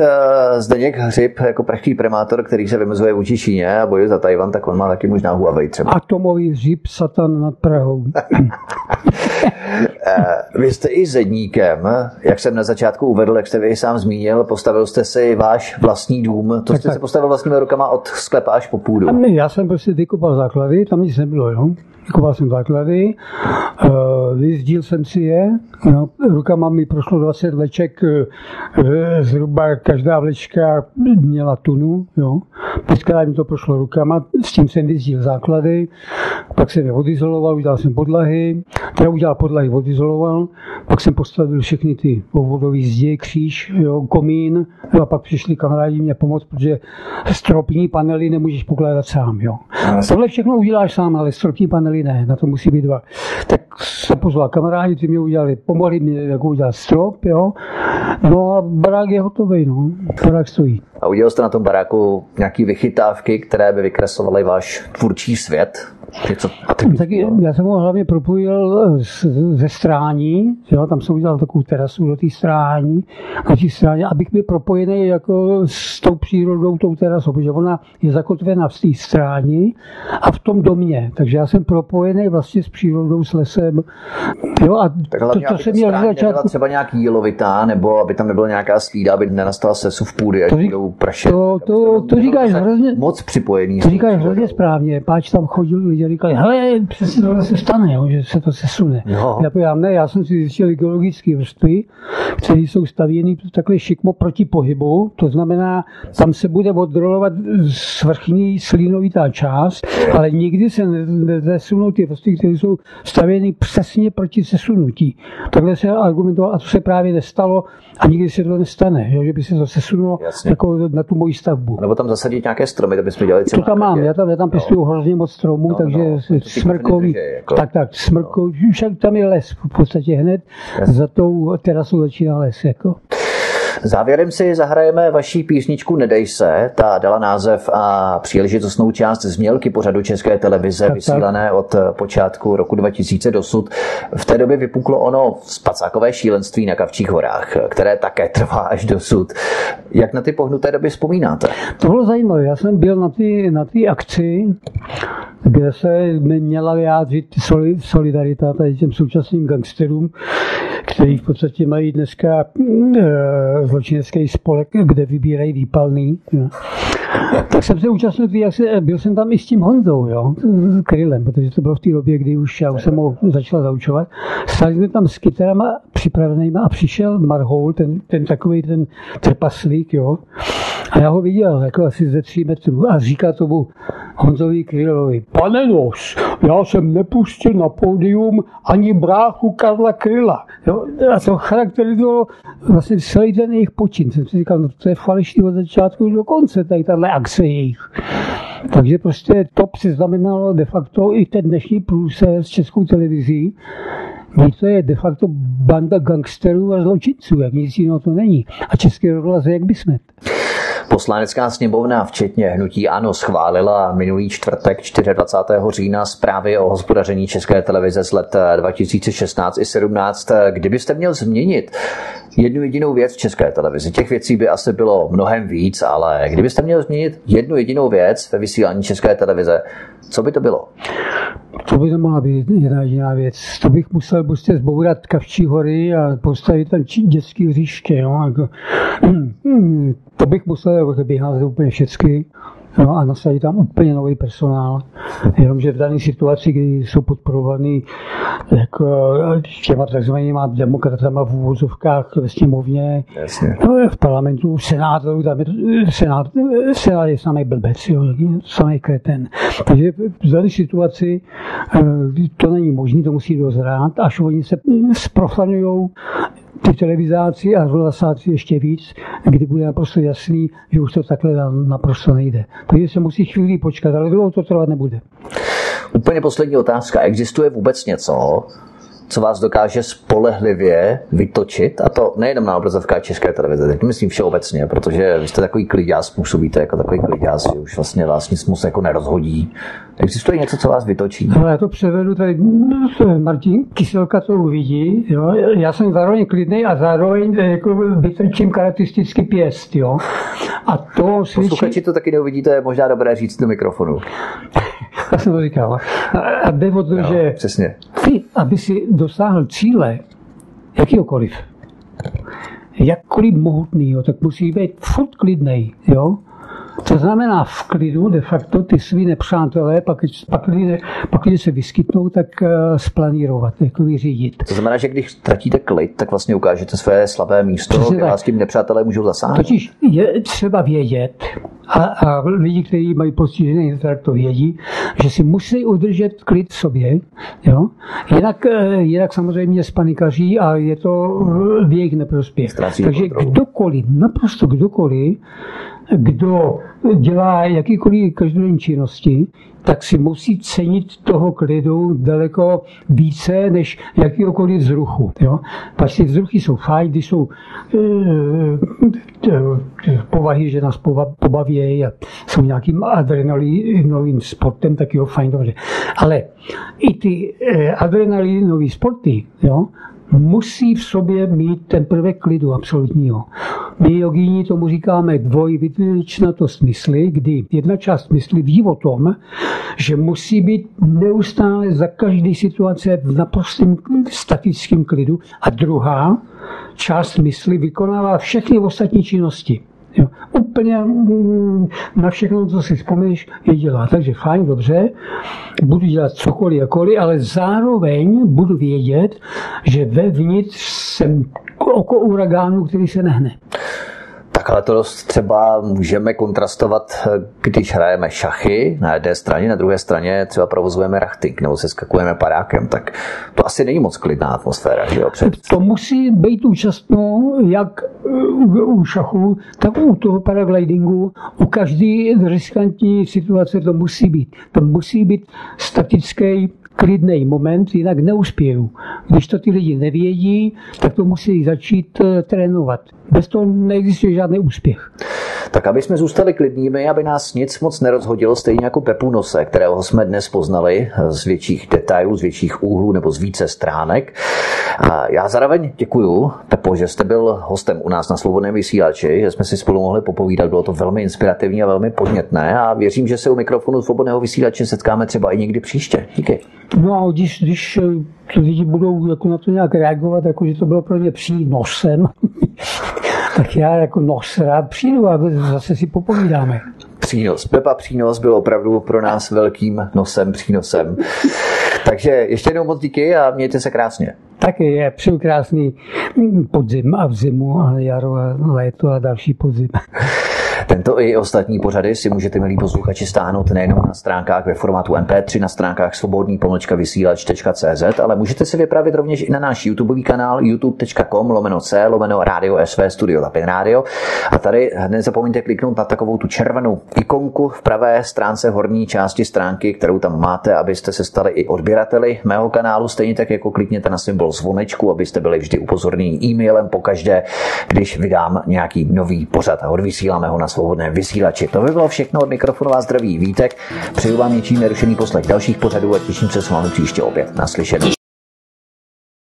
Zdeněk Hřib, jako pražský primátor, který se vymezuje vůči Číně a bojuje za Tajvan, tak on má taky možná Huawei třeba. Atomový hřib, satan nad Prahou. Vy jste i zedníkem, jak jsem na začátku uvedl, jak jste vy sám zmínil, postavil jste si váš vlastní dům. To jste si postavil vlastními rukama od sklepa až po půdu. Já jsem prostě vykopal základy, tam nic nebylo, jo. Vykopal jsem základy, vyzdíl jsem si je, no, rukama mi prošlo 20 vleček, zhruba každá vlečka měla tunu, jo. Pětkrát mi to prošlo rukama, s tím jsem vyzdíl základy, pak jsem je odizoloval, udělal jsem podlahy, teda udělal podlahy, odizoloval, pak jsem postavil všechny ty povodové zdi, kříž, jo, komín, jo, a pak přišli kamarádi mě pomoct, protože stropní panely nemůžeš pokládat sám, jo. Tohle všechno uděláš sám, ale stropní panely ne, na to musí být dva. Tak se pozval kamarádi, ty mě udělali, pomohli mě jako udělat strop, jo, no a barák je hotový, no, barák stojí. A udělal jste na tom baráku nějaký vychytávky, které by vykreslovaly váš tvůrčí svět? Tak já jsem ho hlavně propojil ze strání, jo, tam jsem udělal takovou terasu do té strání, abych byl propojený jako s tou přírodou, tou terasou, protože ona je zakotvena v té stráně a v tom domě, takže já jsem propojený vlastně s přírodou, s lesem, jo, a to se měl začátku. Třeba nějaký jílovitá, nebo aby tam nebyla nějaká slída, aby nenastala sesuv půdy, až budou prašet. To říkáš hrozně moc připojený. To říkáš hrozně správně, páč tam chodil lidi, říkali, hele, přesně tohle se stane, jo, že se to sesune. No. Já jsem si zjistil geologické vrstvy, které jsou stavěny takhle šikmo proti pohybu, to znamená, tam se bude odrolovat svrchní slínovitá část, ale nikdy se nesesunou ty vrstvy, které jsou stavěny přesně proti sesunutí. Takhle se argumentovalo, a to se právě nestalo a nikdy se to nestane, jo, že by se to sesunulo jako na tu moji stavbu. Nebo tam zasadit nějaké stromy, to bychom dělali celá. To tam mám, já tam pěstuju hrozně moc stromů, no. Takže smrkový, jako... smrkový, však tam je les, v podstatě hned za tou terasou začíná les, jako. Závěrem si zahrajeme vaší písničku Nedej se, ta dala název a příležitostnou část znělky pořadu České televize, vysílané od počátku roku 2000 dosud. V té době vypuklo ono spacákové šílenství na Kavčích horách, které také trvá až dosud. Jak na ty pohnuté doby vzpomínáte? To bylo zajímavé, já jsem byl na ty akci, kde se měla vyjádřit solidarita tady těm současným gangsterům, kteří v podstatě mají dneska zločinecký spolek, kde vybírají výpalný. Jo. Tak jsem se účastnil, byl jsem tam i s tím Honzou, jo, s Krylem, protože to bylo v té době, kdy už já jsem ho začal zaučovat. Stali jsme tam s kytarama připravenýma a přišel Marhoul, ten takový ten trpaslík, jo. A já ho viděl jako asi ze 3 metrů a říká tomu Honzovi Krylovi: Pane Nos, já jsem nepustil na pódium ani bráchu Karla Kryla. Jo? A to charakterizovalo vlastně celý ten jejich počin. Jsem si říkal, no to je falešný od začátku do konce, tady tahle akce jejich. Takže prostě to přiznamenalo de facto i ten dnešní průser s Českou televizí. To je de facto banda gangsterů a zločinců, jak nic jiného to není. A Český rozhlas je jak bysmet. Poslanecká sněmovna včetně hnutí ANO schválila minulý čtvrtek 24. října zprávy o hospodaření České televize z let 2016 i 17. Kdybyste měl změnit jednu jedinou věc v České televizi, těch věcí by asi bylo mnohem víc, ale kdybyste měl změnit jednu jedinou věc ve vysílání České televize, co by to bylo? To by to mohla být jedna jediná věc. To bych musel prostě zbourat Kavčí hory a postavit tam dětský hřiště. Jo? To bych musel vyházet úplně všechny. No a nasadí tam úplně nový personál, jenomže v dané situaci, kdy jsou podporovaný jako těma takzvanýma demokratama v úvozovkách ve sněmovně, no, v parlamentu, senátorů, tam je senát je samý blbec, jo, samý kreten. Takže v dané situaci to není možné, to musí dozrát, až oni se zprofanujou ty televizáci a rozhlasáci ještě víc, kdy bude naprosto jasný, že už to takhle naprosto nejde. Takže se musí chvíli počkat, ale dlouho to trvat nebude. Úplně poslední otázka. Existuje vůbec něco, co vás dokáže spolehlivě vytočit? A to nejenom na obrazovkách České televize, teď myslím všeobecně, protože vy jste takový kliďás, působíte jako takový kliďás, že už vlastně vás nic moc jako nerozhodí. Existuje něco, co vás vytočí? No, já to převedu tady, Martin Kyselka to uvidí, jo? Já jsem zároveň klidnej a zároveň jako vytrčím charakteristický pěst, jo. A to svědčí... Posluchači to taky neuvidíte, je možná dobré říct do mikrofonu. Já jsem to říkal. A jde o to, že chci, aby si dosáhl cíle jakýhokoliv, jakkoliv mohutnýho, tak musí být furt klidnej, jo? To znamená v klidu de facto ty svý nepřátelé, pak když se vyskytnou, tak splanírovat, jako vyřídit. To znamená, že když ztratíte klid, tak vlastně ukážete své slabé místo, kde vás tím nepřátelé můžou zasáhnout. Totiž je třeba vědět, a lidi, kteří mají postižený intelekt, to vědí, že si musí udržet klid v sobě, jo? Jinak samozřejmě spanikaří a je to v jejich neprospěch. Takže kdokoliv, kdo dělá jakýkoliv každodenní činnosti, tak si musí cenit toho klidu daleko více než jakýkoliv vzruchu. Vlastně vzruchy jsou fajn, když jsou povahy, že nás pobaví a jsou nějakým adrenalinovým sportem, tak jo, fajn, dobře. Ale i ty adrenalinové sporty, jo, musí v sobě mít ten prvek klidu absolutního. My jogíni tomu říkáme dvojvydvěčnatost mysli, kdy jedna část mysli ví o tom, že musí být neustále za každé situace v naprostém statickém klidu a druhá část mysli vykonává všechny ostatní činnosti. Jo, úplně na všechno, co si vzpomeneš, je dělá. Takže fajn, dobře, budu dělat cokoliv, jakoliv, ale zároveň budu vědět, že vevnitř jsem oko uragánu, který se nehne. Tak ale to dost třeba můžeme kontrastovat, když hrajeme šachy na jedné straně, na druhé straně třeba provozujeme rachting nebo se skakujeme padákem, tak to asi není moc klidná atmosféra, že jo? To musí být účastno jak u šachu, tak u toho paraglidingu, u každé riskantní situace to musí být. To musí být statický klidný moment, jinak neuspěju. Když to ty lidi nevědí, tak to musí začít trénovat. Bez toho neexistuje žádný úspěch. Tak aby jsme zůstali klidnými, aby nás nic moc nerozhodilo, stejně jako Pepu Nose, kterého jsme dnes poznali z větších detailů, z větších úhlů nebo z více stránek. A já zároveň děkuju, Pepo, že jste byl hostem u nás na Svobodném vysílači, že jsme si spolu mohli popovídat, bylo to velmi inspirativní a velmi podnětné a věřím, že se u mikrofonu Svobodného vysílače setkáme třeba i někdy příště. Díky. No a když lidi budou jako na to nějak reagovat, jako že to bylo pro mě přijít nosem, tak já jako nos rád přijdu a zase si popovídáme. Přínos. Pepa Přínos byl opravdu pro nás velkým nosem, přínosem. Takže ještě jednou moc díky a mějte se krásně. Taky je přeju krásný podzim a zimu a jaro a léto a další podzim. Tento i ostatní pořady si můžete, milí posluchači, stáhnout nejenom na stránkách ve formátu MP3, na stránkách svobodný-vysílač.cz, ale můžete se vypravit rovněž i na náš YouTubeový kanál youtube.com/c/radio-sv/studio-tapin-radio. A tady nezapomeňte kliknout na takovou tu červenou ikonku v pravé stránce horní části stránky, kterou tam máte, abyste se stali i odběrateli mého kanálu, stejně tak jako klikněte na symbol zvonečku, abyste byli vždy upozorněni e-mailem pokaždé, když vydám nějaký nový pořad a odvysíláme ho na Svobodné vysílači. To by bylo všechno, od mikrofonu vás zdraví Vítek. Přeju vám něčím nerušený poslech dalších pořadů a těším se s vámi příště opět. Naslyšenou.